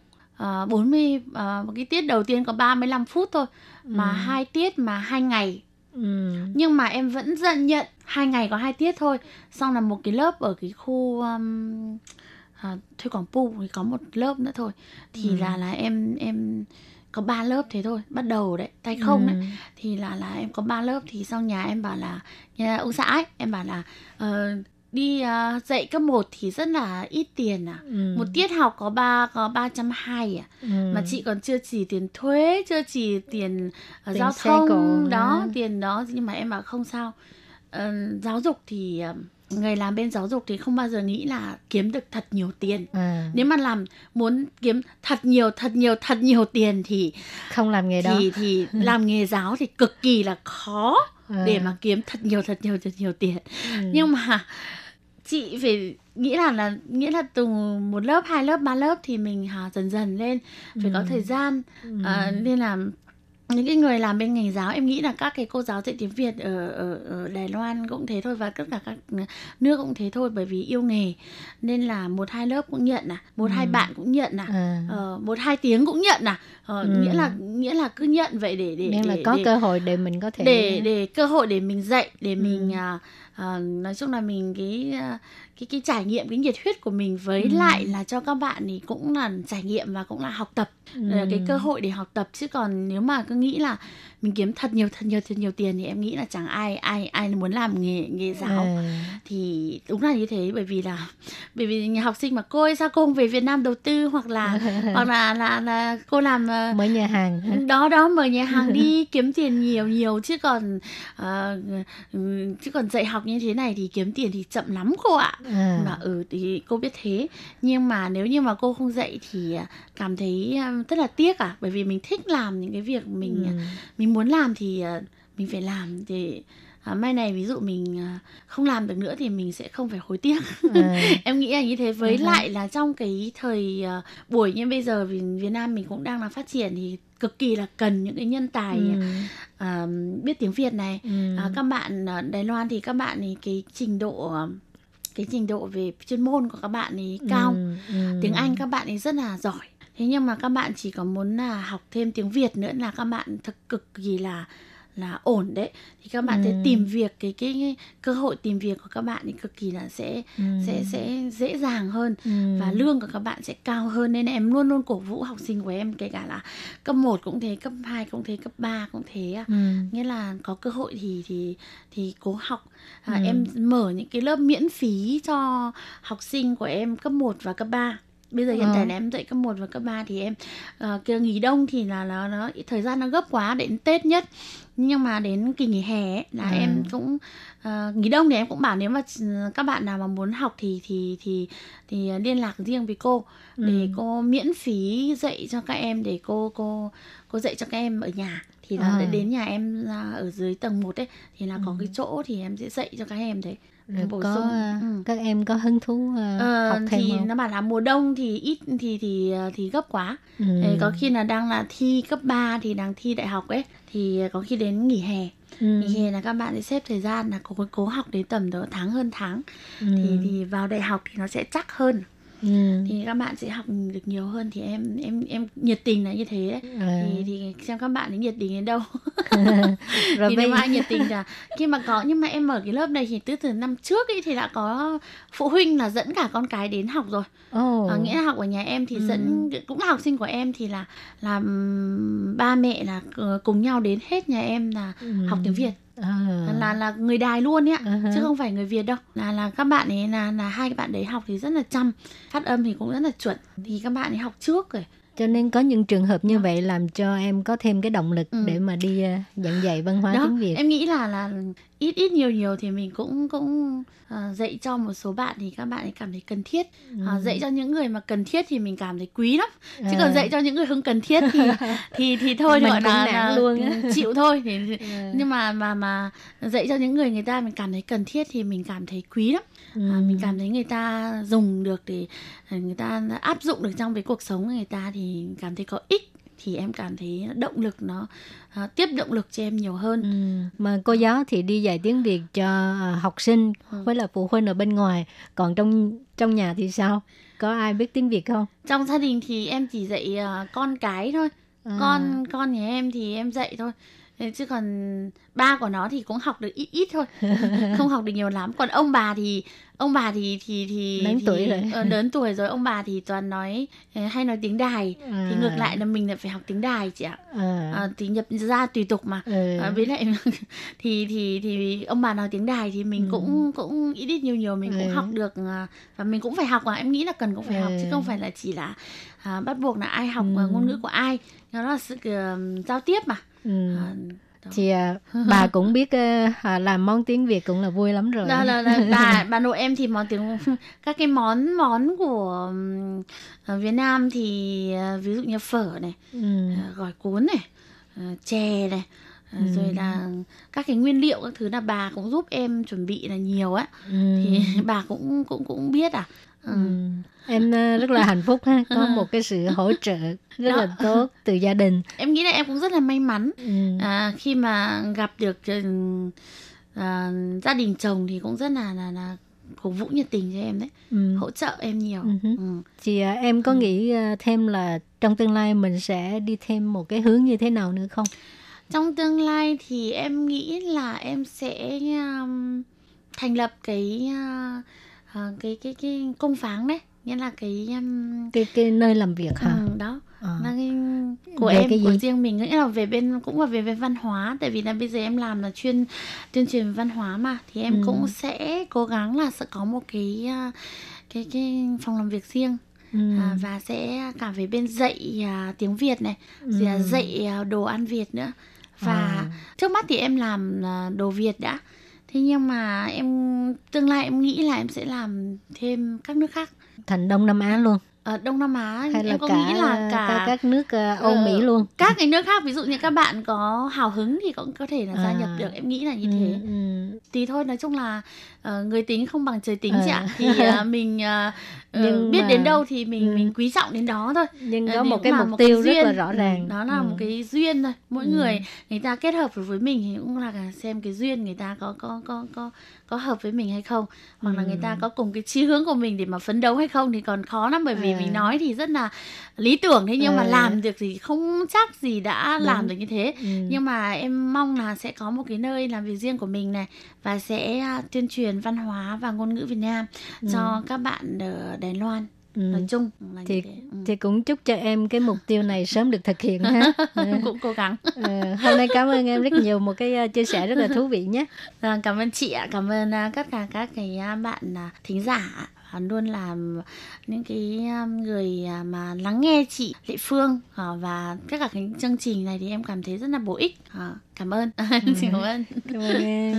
Uh, bốn mươi uh, cái tiết đầu tiên có ba mươi lăm phút thôi, mà hai ừ. tiết mà hai ngày. Ừ. Nhưng mà em vẫn dần nhận hai ngày có hai tiết thôi. Xong là một cái lớp ở cái khu um, uh, Thuê Quảng Pu thì có một lớp nữa thôi. Thì ừ. là là em em có ba lớp thế thôi, bắt đầu đấy, tay không ừ. đấy. Thì là là em có ba lớp, thì sau nhà em bảo là nhà ông xã ấy, em bảo là uh, đi uh, dạy cấp một thì rất là ít tiền à. Ừ. Một tiết học có ba có ba trăm hai mươi à. Ừ. Mà chị còn chưa chỉ tiền thuế, chưa chỉ tiền uh, giao thông cổ... đó, tiền đó, nhưng mà em bảo không sao. Uh, giáo dục thì uh, người làm bên giáo dục thì không bao giờ nghĩ là kiếm được thật nhiều tiền. À. Nếu mà làm muốn kiếm thật nhiều thật nhiều thật nhiều tiền thì không làm nghề đó. Thì thì làm nghề giáo thì cực kỳ là khó à. để mà kiếm thật nhiều thật nhiều thật nhiều tiền. Ừ. Nhưng mà chị phải nghĩ là là nghĩa là từ một lớp, hai lớp, ba lớp thì mình hả, dần dần lên, phải ừ. có thời gian. Ừ. À, nên là những cái người làm bên ngành giáo, em nghĩ là các cái cô giáo dạy tiếng Việt ở, ở, ở Đài Loan cũng thế thôi, và tất cả các nước cũng thế thôi, bởi vì yêu nghề nên là một hai lớp cũng nhận à, một ừ. hai bạn cũng nhận à, à. Uh, một hai tiếng cũng nhận à, uh, ừ. nghĩa là nghĩa là cứ nhận vậy để để, để là có để, cơ hội để mình có thể để để cơ hội để mình dạy, để ừ. mình uh, uh, nói chung là mình cái uh, cái cái trải nghiệm, cái nhiệt huyết của mình với ừ. lại là cho các bạn thì cũng là trải nghiệm và cũng là học tập, ừ. cái cơ hội để học tập. Chứ còn nếu mà cứ nghĩ là mình kiếm thật nhiều thật nhiều thật nhiều tiền thì em nghĩ là chẳng ai ai ai muốn làm nghề nghề giáo. Ừ. Thì đúng là như thế, bởi vì là bởi vì nhà học sinh mà cô ấy sao cô không về Việt Nam đầu tư, hoặc là hoặc là là, là cô làm mở nhà hàng đó đó mở nhà hàng đi kiếm tiền nhiều nhiều, chứ còn uh, chứ còn dạy học như thế này thì kiếm tiền thì chậm lắm cô ạ. À. Mà ừ thì cô biết thế, nhưng mà nếu như mà cô không dạy thì cảm thấy rất là tiếc à, bởi vì mình thích làm những cái việc mình ừ. mình muốn làm thì mình phải làm, thì mai này ví dụ mình không làm được nữa thì mình sẽ không phải hối tiếc. À. Em nghĩ là như thế, với à. lại là trong cái thời buổi như bây giờ vì Việt Nam mình cũng đang là phát triển thì cực kỳ là cần những cái nhân tài ừ. à, biết tiếng Việt này. Ừ. À, các bạn ở Đài Loan thì các bạn thì cái trình độ cái trình độ về chuyên môn của các bạn ấy cao, ừ, ừ. tiếng Anh các bạn ấy rất là giỏi. Thế nhưng mà các bạn chỉ có muốn là học thêm tiếng Việt nữa là các bạn thật cực kỳ là là ổn đấy. Thì các bạn ừ. sẽ tìm việc, cái, cái cái cơ hội tìm việc của các bạn thì cực kỳ là sẽ ừ. sẽ sẽ dễ dàng hơn, ừ. và lương của các bạn sẽ cao hơn. Nên em luôn luôn cổ vũ học sinh của em, kể cả là cấp một cũng thế, cấp hai cũng thế, cấp ba cũng thế. Ừ. Nghĩa là có cơ hội thì thì thì cố học. À, ừ. Em mở những cái lớp miễn phí cho học sinh của em cấp một và cấp ba. Bây giờ hiện tại là em dạy cấp một và cấp ba thì em uh, kia nghỉ đông thì là nó, nó thời gian nó gấp quá, đến Tết nhất. Nhưng mà đến kỳ nghỉ hè ấy, là ừ. em cũng uh, nghỉ đông thì em cũng bảo nếu mà các bạn nào mà muốn học thì thì thì thì liên lạc riêng với cô để ừ. cô miễn phí dạy cho các em, để cô cô cô dạy cho các em ở nhà. Thì là à. đến nhà em là ở dưới tầng một ấy, thì là ừ. có cái chỗ thì em sẽ dạy cho các em đấy. Rồi bổ có sung. Ừ. Các em có hứng thú uh, ờ, học thêm thì không? Nó bảo là mùa đông thì ít thì thì thì gấp quá. Ừ. Có khi là đang là thi cấp ba thì đang thi đại học ấy, thì có khi đến nghỉ hè. Ừ. Nghỉ hè là các bạn sẽ xếp thời gian là cố cố học đến tầm đó tháng hơn tháng. Ừ. Thì thì vào đại học thì nó sẽ chắc hơn. ừ. thì các bạn sẽ học được nhiều hơn. Thì em em em nhiệt tình là như thế đấy. À. thì thì xem các bạn ấy nhiệt tình đến đâu. À. Rồi thì bây... nếu mà nhiệt tình là khi mà có, nhưng mà em mở cái lớp này thì từ từ năm trước ấy thì đã có phụ huynh là dẫn cả con cái đến học rồi. Oh. À, nghĩa là học ở nhà em thì ừ. dẫn cũng là học sinh của em thì là là ba mẹ là cùng nhau đến hết nhà em là ừ. học tiếng Việt. À. là là người Đài luôn ấy, uh-huh. chứ không phải người Việt đâu. Là là các bạn ấy là là hai các bạn đấy học thì rất là chăm, phát âm thì cũng rất là chuẩn. Thì các bạn ấy học trước rồi. Cho nên có những trường hợp như à. vậy làm cho em có thêm cái động lực ừ. để mà đi giảng dạy văn hóa đó, tiếng Việt. Em nghĩ là là ít ít nhiều nhiều thì mình cũng cũng uh, dạy cho một số bạn thì các bạn ấy cảm thấy cần thiết. Ừ. Uh, dạy cho những người mà cần thiết thì mình cảm thấy quý lắm. À. Chứ còn dạy cho những người không cần thiết thì thì thì thôi gọi là, là luôn chịu thôi. Thì, à. Nhưng mà mà mà dạy cho những người người ta mình cảm thấy cần thiết thì mình cảm thấy quý lắm. Ừ. À, mình cảm thấy người ta dùng được để người ta áp dụng được trong cái cuộc sống của người ta thì cảm thấy có ích. Thì em cảm thấy động lực nó à, tiếp động lực cho em nhiều hơn. Ừ. Mà cô giáo thì đi dạy tiếng Việt cho học sinh ừ. với là phụ huynh ở bên ngoài. Còn trong trong nhà thì sao? Có ai biết tiếng Việt không? Trong gia đình thì em chỉ dạy uh, con cái thôi. À. Con con nhà em thì em dạy thôi. Chứ còn ba của nó thì cũng học được ít ít thôi, không học được nhiều lắm. Còn ông bà thì ông bà thì thì thì lớn thì, tuổi rồi, lớn tuổi rồi ông bà thì toàn nói hay nói tiếng Đài, à. thì ngược lại là mình lại phải học tiếng Đài chị ạ. À. À, thì nhập ra tùy tục mà. Ừ. À, với lại thì thì thì ông bà nói tiếng Đài thì mình ừ. cũng cũng ít ít nhiều nhiều mình ừ. cũng học được và mình cũng phải học, mà em nghĩ là cần cũng phải ừ. học chứ không phải là chỉ là à, bắt buộc là ai học ừ. ngôn ngữ của ai, nó là sự uh, giao tiếp mà. Ừ. À, thì à, bà cũng biết à, làm món tiếng Việt cũng là vui lắm rồi. Là, là, là, bà bà nội em thì món tiếng các cái món món của Việt Nam thì ví dụ như phở này, ừ. gỏi cuốn này, chè này, ừ. rồi là các cái nguyên liệu các thứ là bà cũng giúp em chuẩn bị là nhiều á, ừ. thì bà cũng cũng cũng biết à. Ừ. Ừ. Em rất là hạnh phúc ha, có một cái sự hỗ trợ rất đó. Là tốt từ gia đình. Em nghĩ là em cũng rất là may mắn ừ. à, khi mà gặp được à, gia đình chồng thì cũng rất là là, là cổ vũ nhiệt tình cho em đấy, ừ. hỗ trợ em nhiều. Ừ. Ừ. Chị à, em có ừ. nghĩ thêm là trong tương lai mình sẽ đi thêm một cái hướng như thế nào nữa không? Trong tương lai thì em nghĩ là em sẽ um, thành lập cái uh, À, cái cái cái công phán đấy, nghĩa là cái um... cái cái nơi làm việc hả? Ừ, đó à. Là cái của về em cái của riêng mình, nghĩa là về bên cũng là về về văn hóa, tại vì là bây giờ em làm là chuyên tuyên truyền văn hóa mà, thì em ừ. cũng sẽ cố gắng là sẽ có một cái cái cái phòng làm việc riêng. Ừ. À, và sẽ cả về bên dạy à, tiếng Việt này, ừ. rồi là dạy à, đồ ăn Việt nữa. Và à. trước mắt thì em làm à, đồ Việt đã. Thế nhưng mà em tương lai em nghĩ là em sẽ làm thêm các nước khác. Thành Đông Nam Á luôn. Ở Đông Nam Á hay em có nghĩ là cả, cả các nước Âu uh, Mỹ luôn. Các cái nước khác, ví dụ như các bạn có hào hứng thì cũng có thể là gia à. nhập được, em nghĩ là như thế. Ừ, ừ. Thì thôi, nói chung là uh, người tính không bằng trời tính à. chị ạ. Thì uh, mình uh, nhưng biết mà... đến đâu thì mình ừ. mình quý trọng đến đó thôi. Nhưng có một cái mục một tiêu cái duyên, rất là rõ ràng. Đó là ừ. một cái duyên thôi. Mỗi ừ. người người ta kết hợp với mình thì cũng là xem cái duyên người ta có có có có có hợp với mình hay không, hoặc ừ. là người ta có cùng cái chí hướng của mình để mà phấn đấu hay không thì còn khó lắm, bởi vì à. mình nói thì rất là lý tưởng, thế nhưng à. mà làm được thì không chắc gì đã Đúng. làm được như thế. Ừ. Nhưng mà em mong là sẽ có một cái nơi làm việc riêng của mình này, và sẽ tuyên truyền văn hóa và ngôn ngữ Việt Nam ừ. cho các bạn ở Đài Loan. Ừ. Nói chung là thì, ừ. thì cũng chúc cho em cái mục tiêu này sớm được thực hiện ha. Cũng cố gắng. Ừ, hôm nay cảm ơn em rất nhiều, một cái chia sẻ rất là thú vị nhé. À, cảm ơn chị ạ, cảm ơn tất cả các cái bạn thính giả luôn là những cái người mà lắng nghe chị Lệ Phương và tất cả cái chương trình này thì em cảm thấy rất là bổ ích. À, cảm ơn. Ừ. Cảm ơn. Cảm ơn em.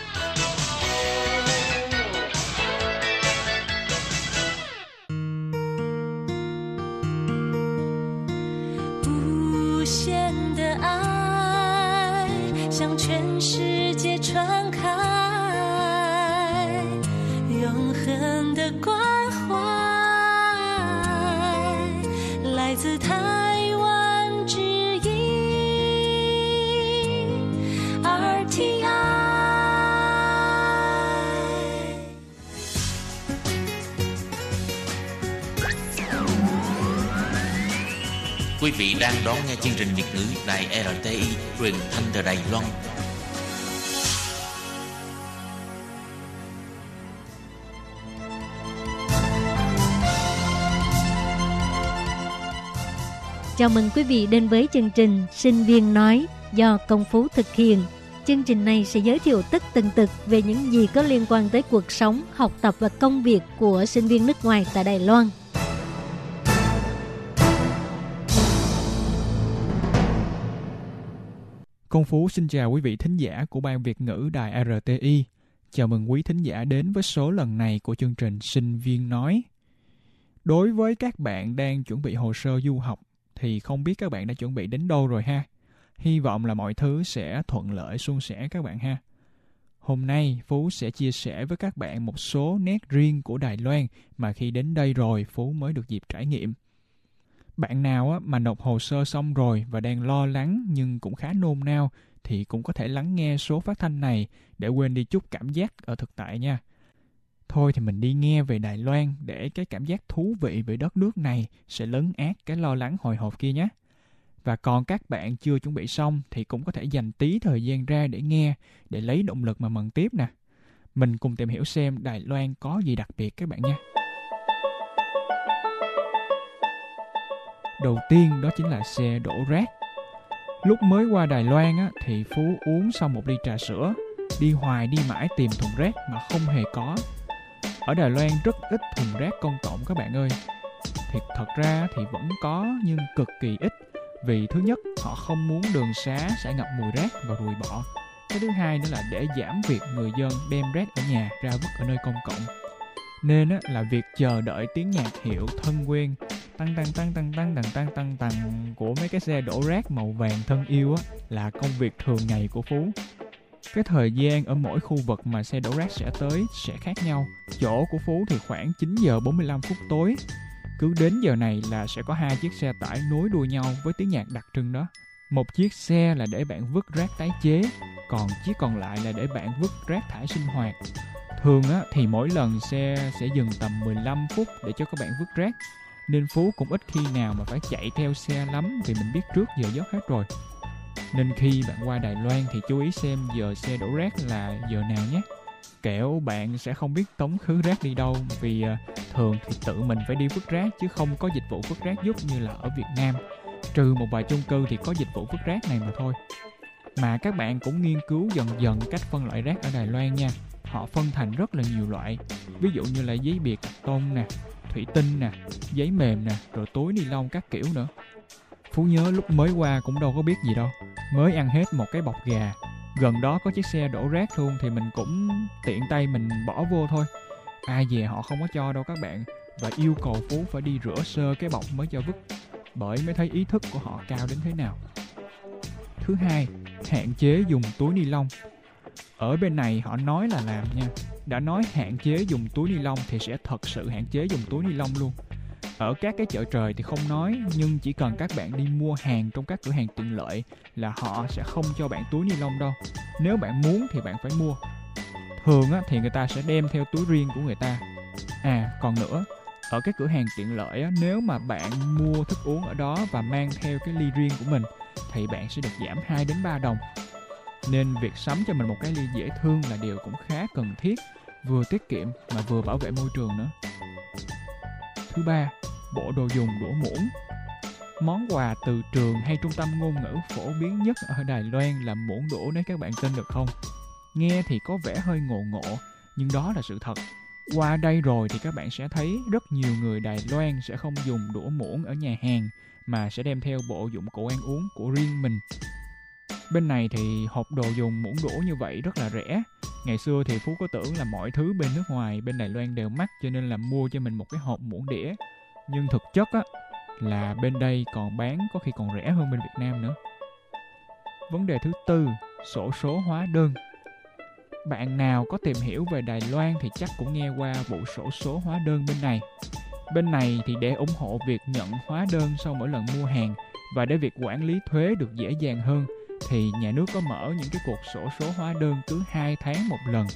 Hãy subscribe 向全世界传开，永恒的关怀来自台湾之音 R T I. Quý vị đang đón nghe chương trình Việt ngữ Đài R T I truyền thanh từ Đài Loan. Chào mừng quý vị đến với chương trình Sinh viên nói do Công Phú thực hiện. Chương trình này sẽ giới thiệu tất tần tật về những gì có liên quan tới cuộc sống, học tập và công việc của sinh viên nước ngoài tại Đài Loan. Công Phú xin chào quý vị thính giả của Ban Việt ngữ Đài R T I. Chào mừng quý thính giả đến với số lần này của chương trình Sinh viên nói. Đối với các bạn đang chuẩn bị hồ sơ du học, thì không biết các bạn đã chuẩn bị đến đâu rồi ha. Hy vọng là mọi thứ sẽ thuận lợi suôn sẻ các bạn ha. Hôm nay, Phú sẽ chia sẻ với các bạn một số nét riêng của Đài Loan mà khi đến đây rồi Phú mới được dịp trải nghiệm. Bạn nào mà nộp hồ sơ xong rồi và đang lo lắng nhưng cũng khá nôn nao thì cũng có thể lắng nghe số phát thanh này để quên đi chút cảm giác ở thực tại nha. Thôi thì mình đi nghe về Đài Loan để cái cảm giác thú vị về đất nước này sẽ lấn át cái lo lắng hồi hộp kia nhé. Và còn các bạn chưa chuẩn bị xong thì cũng có thể dành tí thời gian ra để nghe, để lấy động lực mà mần tiếp nè. Mình cùng tìm hiểu xem Đài Loan có gì đặc biệt các bạn nha. Đầu tiên đó chính là xe đổ rác. Lúc mới qua Đài Loan á, thì Phú uống xong một ly trà sữa, đi hoài đi mãi tìm thùng rác mà không hề có. Ở Đài Loan rất ít thùng rác công cộng các bạn ơi. Thiệt thật ra thì vẫn có nhưng cực kỳ ít. Vì thứ nhất, họ không muốn đường xá sẽ ngập mùi rác và ruồi bọ. Cái thứ hai nữa là để giảm việc người dân đem rác ở nhà ra vứt ở nơi công cộng. Nên á, là việc chờ đợi tiếng nhạc hiệu thân quen tăng tăng tăng tăng tăng tăng tăng tăng tăng của mấy cái xe đổ rác màu vàng thân yêu á, là công việc thường ngày của Phú. Cái thời gian ở mỗi khu vực mà xe đổ rác sẽ tới sẽ khác nhau. Chỗ của Phú thì khoảng chín giờ bốn mươi lăm phút tối. Cứ đến giờ này là sẽ có hai chiếc xe tải nối đuôi nhau với tiếng nhạc đặc trưng đó. Một chiếc xe là để bạn vứt rác tái chế, còn chiếc còn lại là để bạn vứt rác thải sinh hoạt. Thường á, thì mỗi lần xe sẽ dừng tầm mười lăm phút để cho các bạn vứt rác. Nên Phú cũng ít khi nào mà phải chạy theo xe lắm vì mình biết trước giờ giấc hết rồi. Nên khi bạn qua Đài Loan thì chú ý xem giờ xe đổ rác là giờ nào nhé. Kẻo bạn sẽ không biết tống khứ rác đi đâu vì thường thì tự mình phải đi vứt rác chứ không có dịch vụ vứt rác giúp như là ở Việt Nam. Trừ một vài chung cư thì có dịch vụ vứt rác này mà thôi. Mà các bạn cũng nghiên cứu dần dần cách phân loại rác ở Đài Loan nha. Họ phân thành rất là nhiều loại. Ví dụ như là giấy bìa cạc tông nè, thủy tinh nè, giấy mềm nè, rồi túi ni lông các kiểu nữa. Phú nhớ lúc mới qua cũng đâu có biết gì đâu. Mới ăn hết một cái bọc gà. Gần đó có chiếc xe đổ rác luôn thì mình cũng tiện tay mình bỏ vô thôi. Ai về họ không có cho đâu các bạn. Và yêu cầu Phú phải đi rửa sơ cái bọc mới cho vứt. Bởi mới thấy ý thức của họ cao đến thế nào. Thứ hai, hạn chế dùng túi ni lông. Ở bên này họ nói là làm nha. Đã nói hạn chế dùng túi ni lông thì sẽ thật sự hạn chế dùng túi ni lông luôn. Ở các cái chợ trời thì không nói, nhưng chỉ cần các bạn đi mua hàng trong các cửa hàng tiện lợi là họ sẽ không cho bạn túi ni lông đâu. Nếu bạn muốn thì bạn phải mua. Thường á, thì người ta sẽ đem theo túi riêng của người ta. À, còn nữa, ở các cửa hàng tiện lợi á, nếu mà bạn mua thức uống ở đó và mang theo cái ly riêng của mình thì bạn sẽ được giảm hai đến ba đồng. Nên việc sắm cho mình một cái ly dễ thương là điều cũng khá cần thiết, vừa tiết kiệm mà vừa bảo vệ môi trường nữa. Thứ ba, bộ đồ dùng đũa muỗng. Món quà từ trường hay trung tâm ngôn ngữ phổ biến nhất ở Đài Loan là muỗng đũa đấy các bạn tin được không? Nghe thì có vẻ hơi ngộ ngộ, nhưng đó là sự thật. Qua đây rồi thì các bạn sẽ thấy rất nhiều người Đài Loan sẽ không dùng đũa muỗng ở nhà hàng mà sẽ đem theo bộ dụng cụ ăn uống của riêng mình. Bên này thì hộp đồ dùng muỗng đũa như vậy rất là rẻ. Ngày xưa thì Phú có tưởng là mọi thứ bên nước ngoài, bên Đài Loan đều mắc cho nên là mua cho mình một cái hộp muỗng đĩa. Nhưng thực chất á, là bên đây còn bán có khi còn rẻ hơn bên Việt Nam nữa. Vấn đề thứ tư, sổ số hóa đơn. Bạn nào có tìm hiểu về Đài Loan thì chắc cũng nghe qua vụ sổ số hóa đơn bên này. Bên này thì để ủng hộ việc nhận hóa đơn sau mỗi lần mua hàng và để việc quản lý thuế được dễ dàng hơn, thì nhà nước có mở những cái cuộc sổ số hóa đơn cứ hai tháng một lần.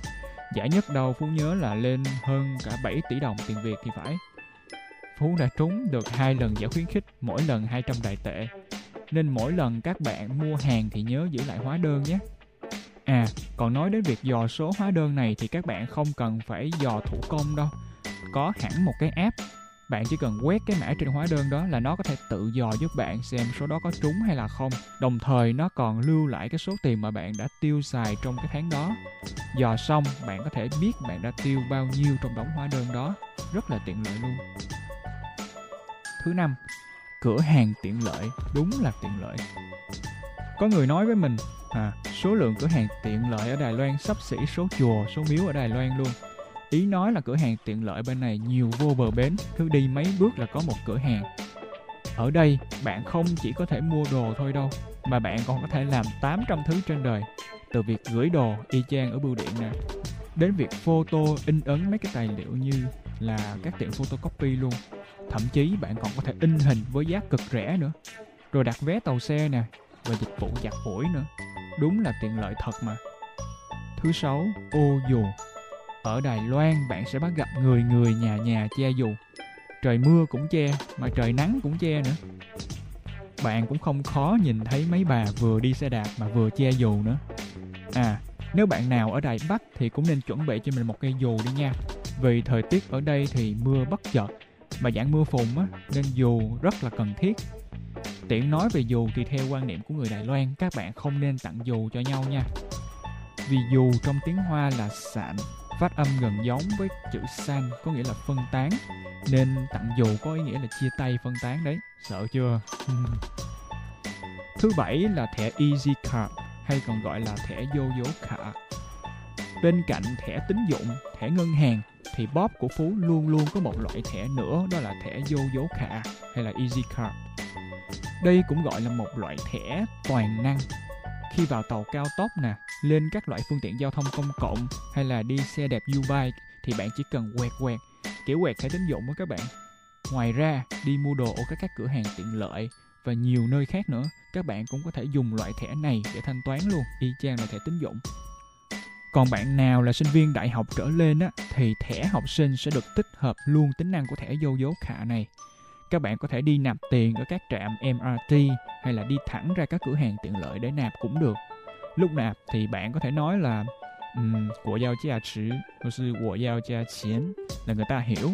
Giải nhất đầu Phú nhớ là lên hơn cả bảy tỷ đồng tiền Việt thì phải. Phú đã trúng được hai lần giải khuyến khích, mỗi lần hai trăm đài tệ. Nên mỗi lần các bạn mua hàng thì nhớ giữ lại hóa đơn nhé. À, còn nói đến việc dò số hóa đơn này thì các bạn không cần phải dò thủ công đâu. Có hẳn một cái app, bạn chỉ cần quét cái mã trên hóa đơn đó là nó có thể tự dò giúp bạn xem số đó có trúng hay là không. Đồng thời nó còn lưu lại cái số tiền mà bạn đã tiêu xài trong cái tháng đó. Dò xong, bạn có thể biết bạn đã tiêu bao nhiêu trong đống hóa đơn đó. Rất là tiện lợi luôn. Thứ năm, cửa hàng tiện lợi. Đúng là tiện lợi. Có người nói với mình, à, số lượng cửa hàng tiện lợi ở Đài Loan xấp xỉ số chùa, số miếu ở Đài Loan luôn. Ý nói là cửa hàng tiện lợi bên này nhiều vô bờ bến, cứ đi mấy bước là có một cửa hàng. Ở đây, bạn không chỉ có thể mua đồ thôi đâu, mà bạn còn có thể làm tám trăm thứ trên đời. Từ việc gửi đồ, y chang ở bưu điện nè, đến việc photo, in ấn mấy cái tài liệu như là các tiệm photocopy luôn. Thậm chí bạn còn có thể in hình với giá cực rẻ nữa. Rồi đặt vé tàu xe nè, và dịch vụ giặt ủi nữa. Đúng là tiện lợi thật mà. Thứ sáu, ô dù. Ở Đài Loan bạn sẽ bắt gặp người người nhà nhà che dù. Trời mưa cũng che, mà trời nắng cũng che nữa. Bạn cũng không khó nhìn thấy mấy bà vừa đi xe đạp mà vừa che dù nữa. À, nếu bạn nào ở Đài Bắc thì cũng nên chuẩn bị cho mình một cây dù đi nha. Vì thời tiết ở đây thì mưa bất chợt, mà dạng mưa phùn á, nên dù rất là cần thiết. Tiện nói về dù thì theo quan niệm của người Đài Loan, các bạn không nên tặng dù cho nhau nha. Vì dù trong tiếng Hoa là sạn, phát âm gần giống với chữ san, có nghĩa là phân tán. Nên tặng dù có ý nghĩa là chia tay phân tán đấy, sợ chưa? Thứ bảy là thẻ Easy Card, hay còn gọi là thẻ Yoyo Card. Bên cạnh thẻ tín dụng, thẻ ngân hàng, thì Bob của Phú luôn luôn có một loại thẻ nữa, đó là thẻ Yoyo Card hay là Easy Card. Đây cũng gọi là một loại thẻ toàn năng. Khi vào tàu cao tốc nè, lên các loại phương tiện giao thông công cộng hay là đi xe đẹp U-Bike thì bạn chỉ cần quẹt quẹt, kiểu quẹt thẻ tín dụng đó các bạn. Ngoài ra, đi mua đồ ở các, các cửa hàng tiện lợi và nhiều nơi khác nữa, các bạn cũng có thể dùng loại thẻ này để thanh toán luôn, y chang là thẻ tín dụng. Còn bạn nào là sinh viên đại học trở lên á, thì thẻ học sinh sẽ được tích hợp luôn tính năng của thẻ Yoyo Card này. Các bạn có thể đi nạp tiền ở các trạm em rờ tê hay là đi thẳng ra các cửa hàng tiện lợi để nạp cũng được. Lúc nạp thì bạn có thể nói là um, của giao giá trị, hoặc là của giao giá chiến là người ta hiểu.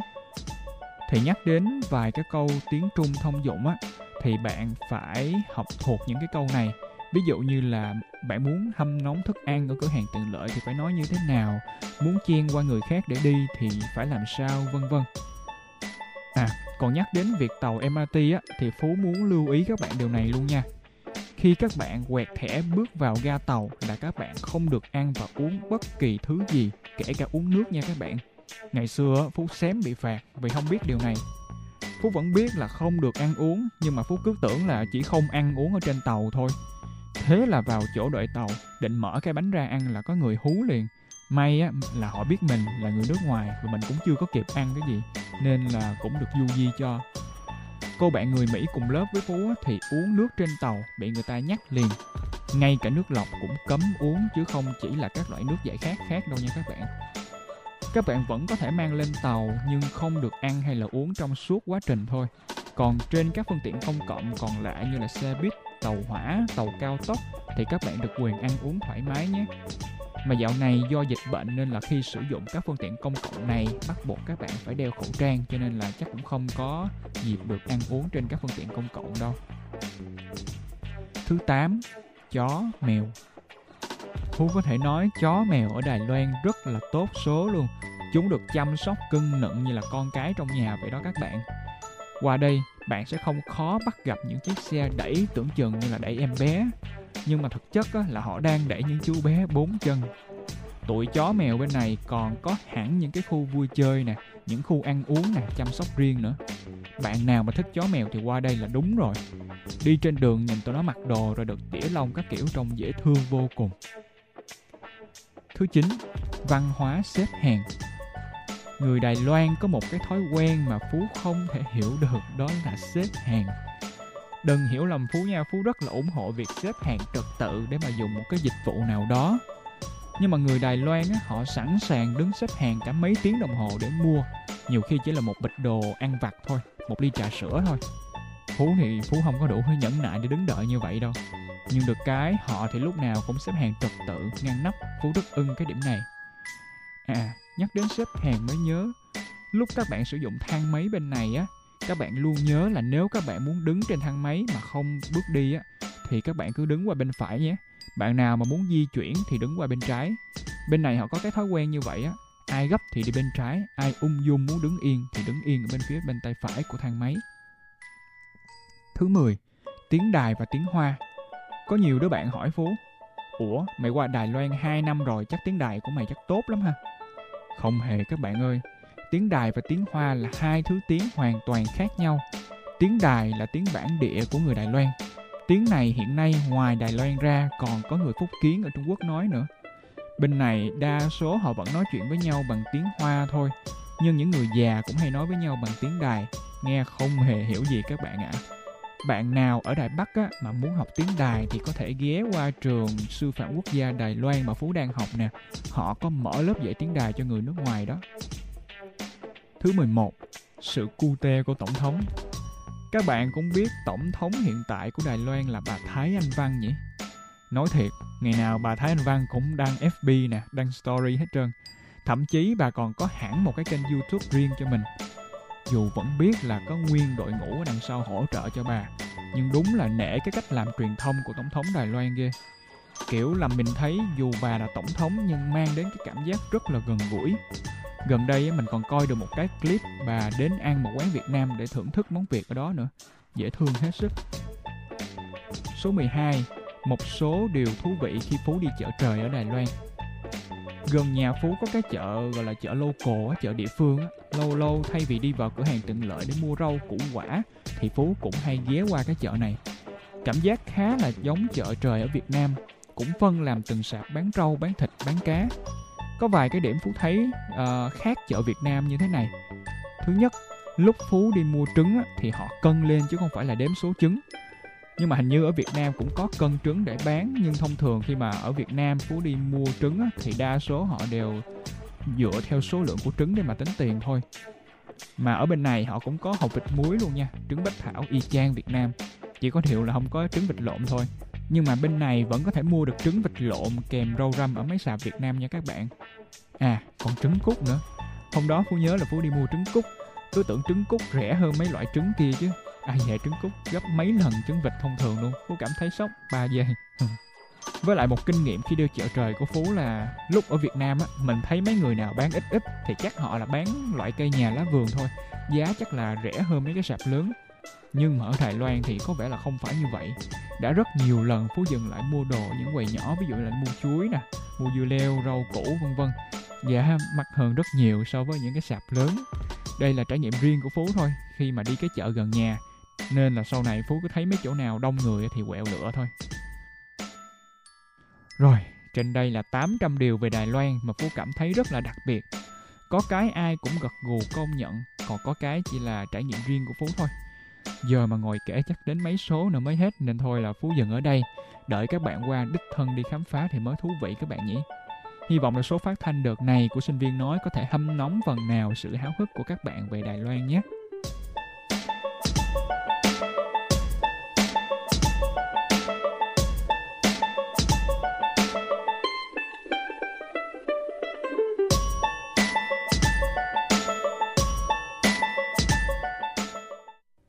Thì nhắc đến vài cái câu tiếng Trung thông dụng á, thì bạn phải học thuộc những cái câu này. Ví dụ như là bạn muốn hâm nóng thức ăn ở cửa hàng tiện lợi thì phải nói như thế nào, muốn chen qua người khác để đi thì phải làm sao, vân vân. À, còn nhắc đến việc tàu em rờ tê á, thì Phú muốn lưu ý các bạn điều này luôn nha. Khi các bạn quẹt thẻ bước vào ga tàu là các bạn không được ăn và uống bất kỳ thứ gì, kể cả uống nước nha các bạn. Ngày xưa Phú xém bị phạt vì không biết điều này. Phú vẫn biết là không được ăn uống, nhưng mà Phú cứ tưởng là chỉ không ăn uống ở trên tàu thôi. Thế là vào chỗ đợi tàu, định mở cái bánh ra ăn là có người hú liền. May á, là họ biết mình là người nước ngoài và mình cũng chưa có kịp ăn cái gì, nên là cũng được du di cho. Cô bạn người Mỹ cùng lớp với Phú á, thì uống nước trên tàu bị người ta nhắc liền. Ngay cả nước lọc cũng cấm uống, chứ không chỉ là các loại nước giải khát khác đâu nha các bạn. Các bạn vẫn có thể mang lên tàu nhưng không được ăn hay là uống trong suốt quá trình thôi. Còn trên các phương tiện công cộng còn lại như là xe buýt, tàu hỏa, tàu cao tốc thì các bạn được quyền ăn uống thoải mái nhé. Mà dạo này do dịch bệnh nên là khi sử dụng các phương tiện công cộng này bắt buộc các bạn phải đeo khẩu trang, cho nên là chắc cũng không có dịp được ăn uống trên các phương tiện công cộng đâu. Thứ tám, chó, mèo. Phú có thể nói chó, mèo ở Đài Loan rất là tốt số luôn. Chúng được chăm sóc cưng nựng như là con cái trong nhà vậy đó các bạn. Qua đây, bạn sẽ không khó bắt gặp những chiếc xe đẩy tưởng chừng như là đẩy em bé. Nhưng mà thực chất á, là họ đang đẩy những chú bé bốn chân. Tụi chó mèo bên này còn có hẳn những cái khu vui chơi nè, những khu ăn uống nè, chăm sóc riêng nữa. Bạn nào mà thích chó mèo thì qua đây là đúng rồi. Đi trên đường nhìn tụi nó mặc đồ rồi được tỉa lông các kiểu trông dễ thương vô cùng. Thứ chín, văn hóa xếp hàng. Người Đài Loan có một cái thói quen mà Phú không thể hiểu được, đó là xếp hàng. Đừng hiểu lầm Phú nha, Phú rất là ủng hộ việc xếp hàng trật tự để mà dùng một cái dịch vụ nào đó. Nhưng mà người Đài Loan á, họ sẵn sàng đứng xếp hàng cả mấy tiếng đồng hồ để mua. Nhiều khi chỉ là một bịch đồ ăn vặt thôi, một ly trà sữa thôi. Phú thì Phú không có đủ hơi nhẫn nại để đứng đợi như vậy đâu. Nhưng được cái họ thì lúc nào cũng xếp hàng trật tự, ngăn nắp. Phú rất ưng cái điểm này. À, nhắc đến xếp hàng mới nhớ, lúc các bạn sử dụng thang máy bên này á, các bạn luôn nhớ là nếu các bạn muốn đứng trên thang máy mà không bước đi á, thì các bạn cứ đứng qua bên phải nhé. Bạn nào mà muốn di chuyển thì đứng qua bên trái. Bên này họ có cái thói quen như vậy á. Ai gấp thì đi bên trái, ai ung dung muốn đứng yên thì đứng yên ở bên phía bên tay phải của thang máy. Thứ mười, tiếng Đài và tiếng Hoa. Có nhiều đứa bạn hỏi Phú: "Ủa, mày qua Đài Loan hai năm rồi, chắc tiếng Đài của mày chắc tốt lắm ha?" Không hề các bạn ơi. Tiếng Đài và tiếng Hoa là hai thứ tiếng hoàn toàn khác nhau. Tiếng Đài là tiếng bản địa của người Đài Loan. Tiếng này hiện nay ngoài Đài Loan ra còn có người Phúc Kiến ở Trung Quốc nói nữa. Bên này đa số họ vẫn nói chuyện với nhau bằng tiếng Hoa thôi. Nhưng những người già cũng hay nói với nhau bằng tiếng Đài. Nghe không hề hiểu gì các bạn ạ. Bạn nào ở Đài Bắc á, mà muốn học tiếng Đài thì có thể ghé qua trường Sư phạm Quốc gia Đài Loan mà Phú đang học nè. Họ có mở lớp dạy tiếng Đài cho người nước ngoài đó. Thứ mười một, sự cute của Tổng thống. Các bạn cũng biết Tổng thống hiện tại của Đài Loan là bà Thái Anh Văn nhỉ? Nói thiệt, ngày nào bà Thái Anh Văn cũng đăng ép bê nè, đăng story hết trơn. Thậm chí bà còn có hẳn một cái kênh YouTube riêng cho mình. Dù vẫn biết là có nguyên đội ngũ ở đằng sau hỗ trợ cho bà, nhưng đúng là nể cái cách làm truyền thông của Tổng thống Đài Loan ghê. Kiểu làm mình thấy dù bà là Tổng thống nhưng mang đến cái cảm giác rất là gần gũi. Gần đây mình còn coi được một cái clip bà đến ăn một quán Việt Nam để thưởng thức món Việt ở đó nữa. Dễ thương hết sức. Số mười hai, một số điều thú vị khi Phú đi chợ trời ở Đài Loan. Gần nhà Phú có cái chợ gọi là chợ local, chợ địa phương. Lâu lâu thay vì đi vào cửa hàng tiện lợi để mua rau, củ quả thì Phú cũng hay ghé qua cái chợ này. Cảm giác khá là giống chợ trời ở Việt Nam. Cũng phân làm từng sạp bán rau, bán thịt, bán cá. Có vài cái điểm Phú thấy uh, khác chợ Việt Nam như thế này. Thứ nhất, lúc Phú đi mua trứng á, thì họ cân lên chứ không phải là đếm số trứng. Nhưng mà hình như ở Việt Nam cũng có cân trứng để bán. Nhưng thông thường khi mà ở Việt Nam Phú đi mua trứng á, thì đa số họ đều dựa theo số lượng của trứng để mà tính tiền thôi. Mà ở bên này họ cũng có hột vịt muối luôn nha. Trứng bách thảo y chang Việt Nam. Chỉ có điều là không có trứng vịt lộn thôi. Nhưng mà bên này vẫn có thể mua được trứng vịt lộn kèm rau răm ở mấy sạp Việt Nam nha các bạn. À, còn trứng cút nữa. Hôm đó Phú nhớ là Phú đi mua trứng cút. Cứ tưởng trứng cút rẻ hơn mấy loại trứng kia chứ. À dạ, trứng cút gấp mấy lần trứng vịt thông thường luôn. Phú cảm thấy sốc, ba giây. Với lại một kinh nghiệm khi đi chợ trời của Phú là lúc ở Việt Nam á, mình thấy mấy người nào bán ít ít thì chắc họ là bán loại cây nhà lá vườn thôi. Giá chắc là rẻ hơn mấy cái sạp lớn. Nhưng mà ở Đài Loan thì có vẻ là không phải như vậy. Đã rất nhiều lần Phú dừng lại mua đồ những quầy nhỏ, ví dụ là mua chuối nè, mua dưa leo, rau củ vân vân. Giá mắc hơn rất nhiều so với những cái sạp lớn. Đây là trải nghiệm riêng của Phú thôi khi mà đi cái chợ gần nhà. Nên là sau này Phú cứ thấy mấy chỗ nào đông người thì quẹo lựa thôi. Rồi, trên đây là tám trăm điều về Đài Loan mà Phú cảm thấy rất là đặc biệt. Có cái ai cũng gật gù công nhận, còn có cái chỉ là trải nghiệm riêng của Phú thôi. Giờ mà ngồi kể chắc đến mấy số nữa mới hết, nên thôi là Phú dừng ở đây. Đợi các bạn qua đích thân đi khám phá thì mới thú vị các bạn nhỉ. Hy vọng là số phát thanh đợt này của Sinh Viên Nói có thể hâm nóng phần nào sự háo hức của các bạn về Đài Loan nhé.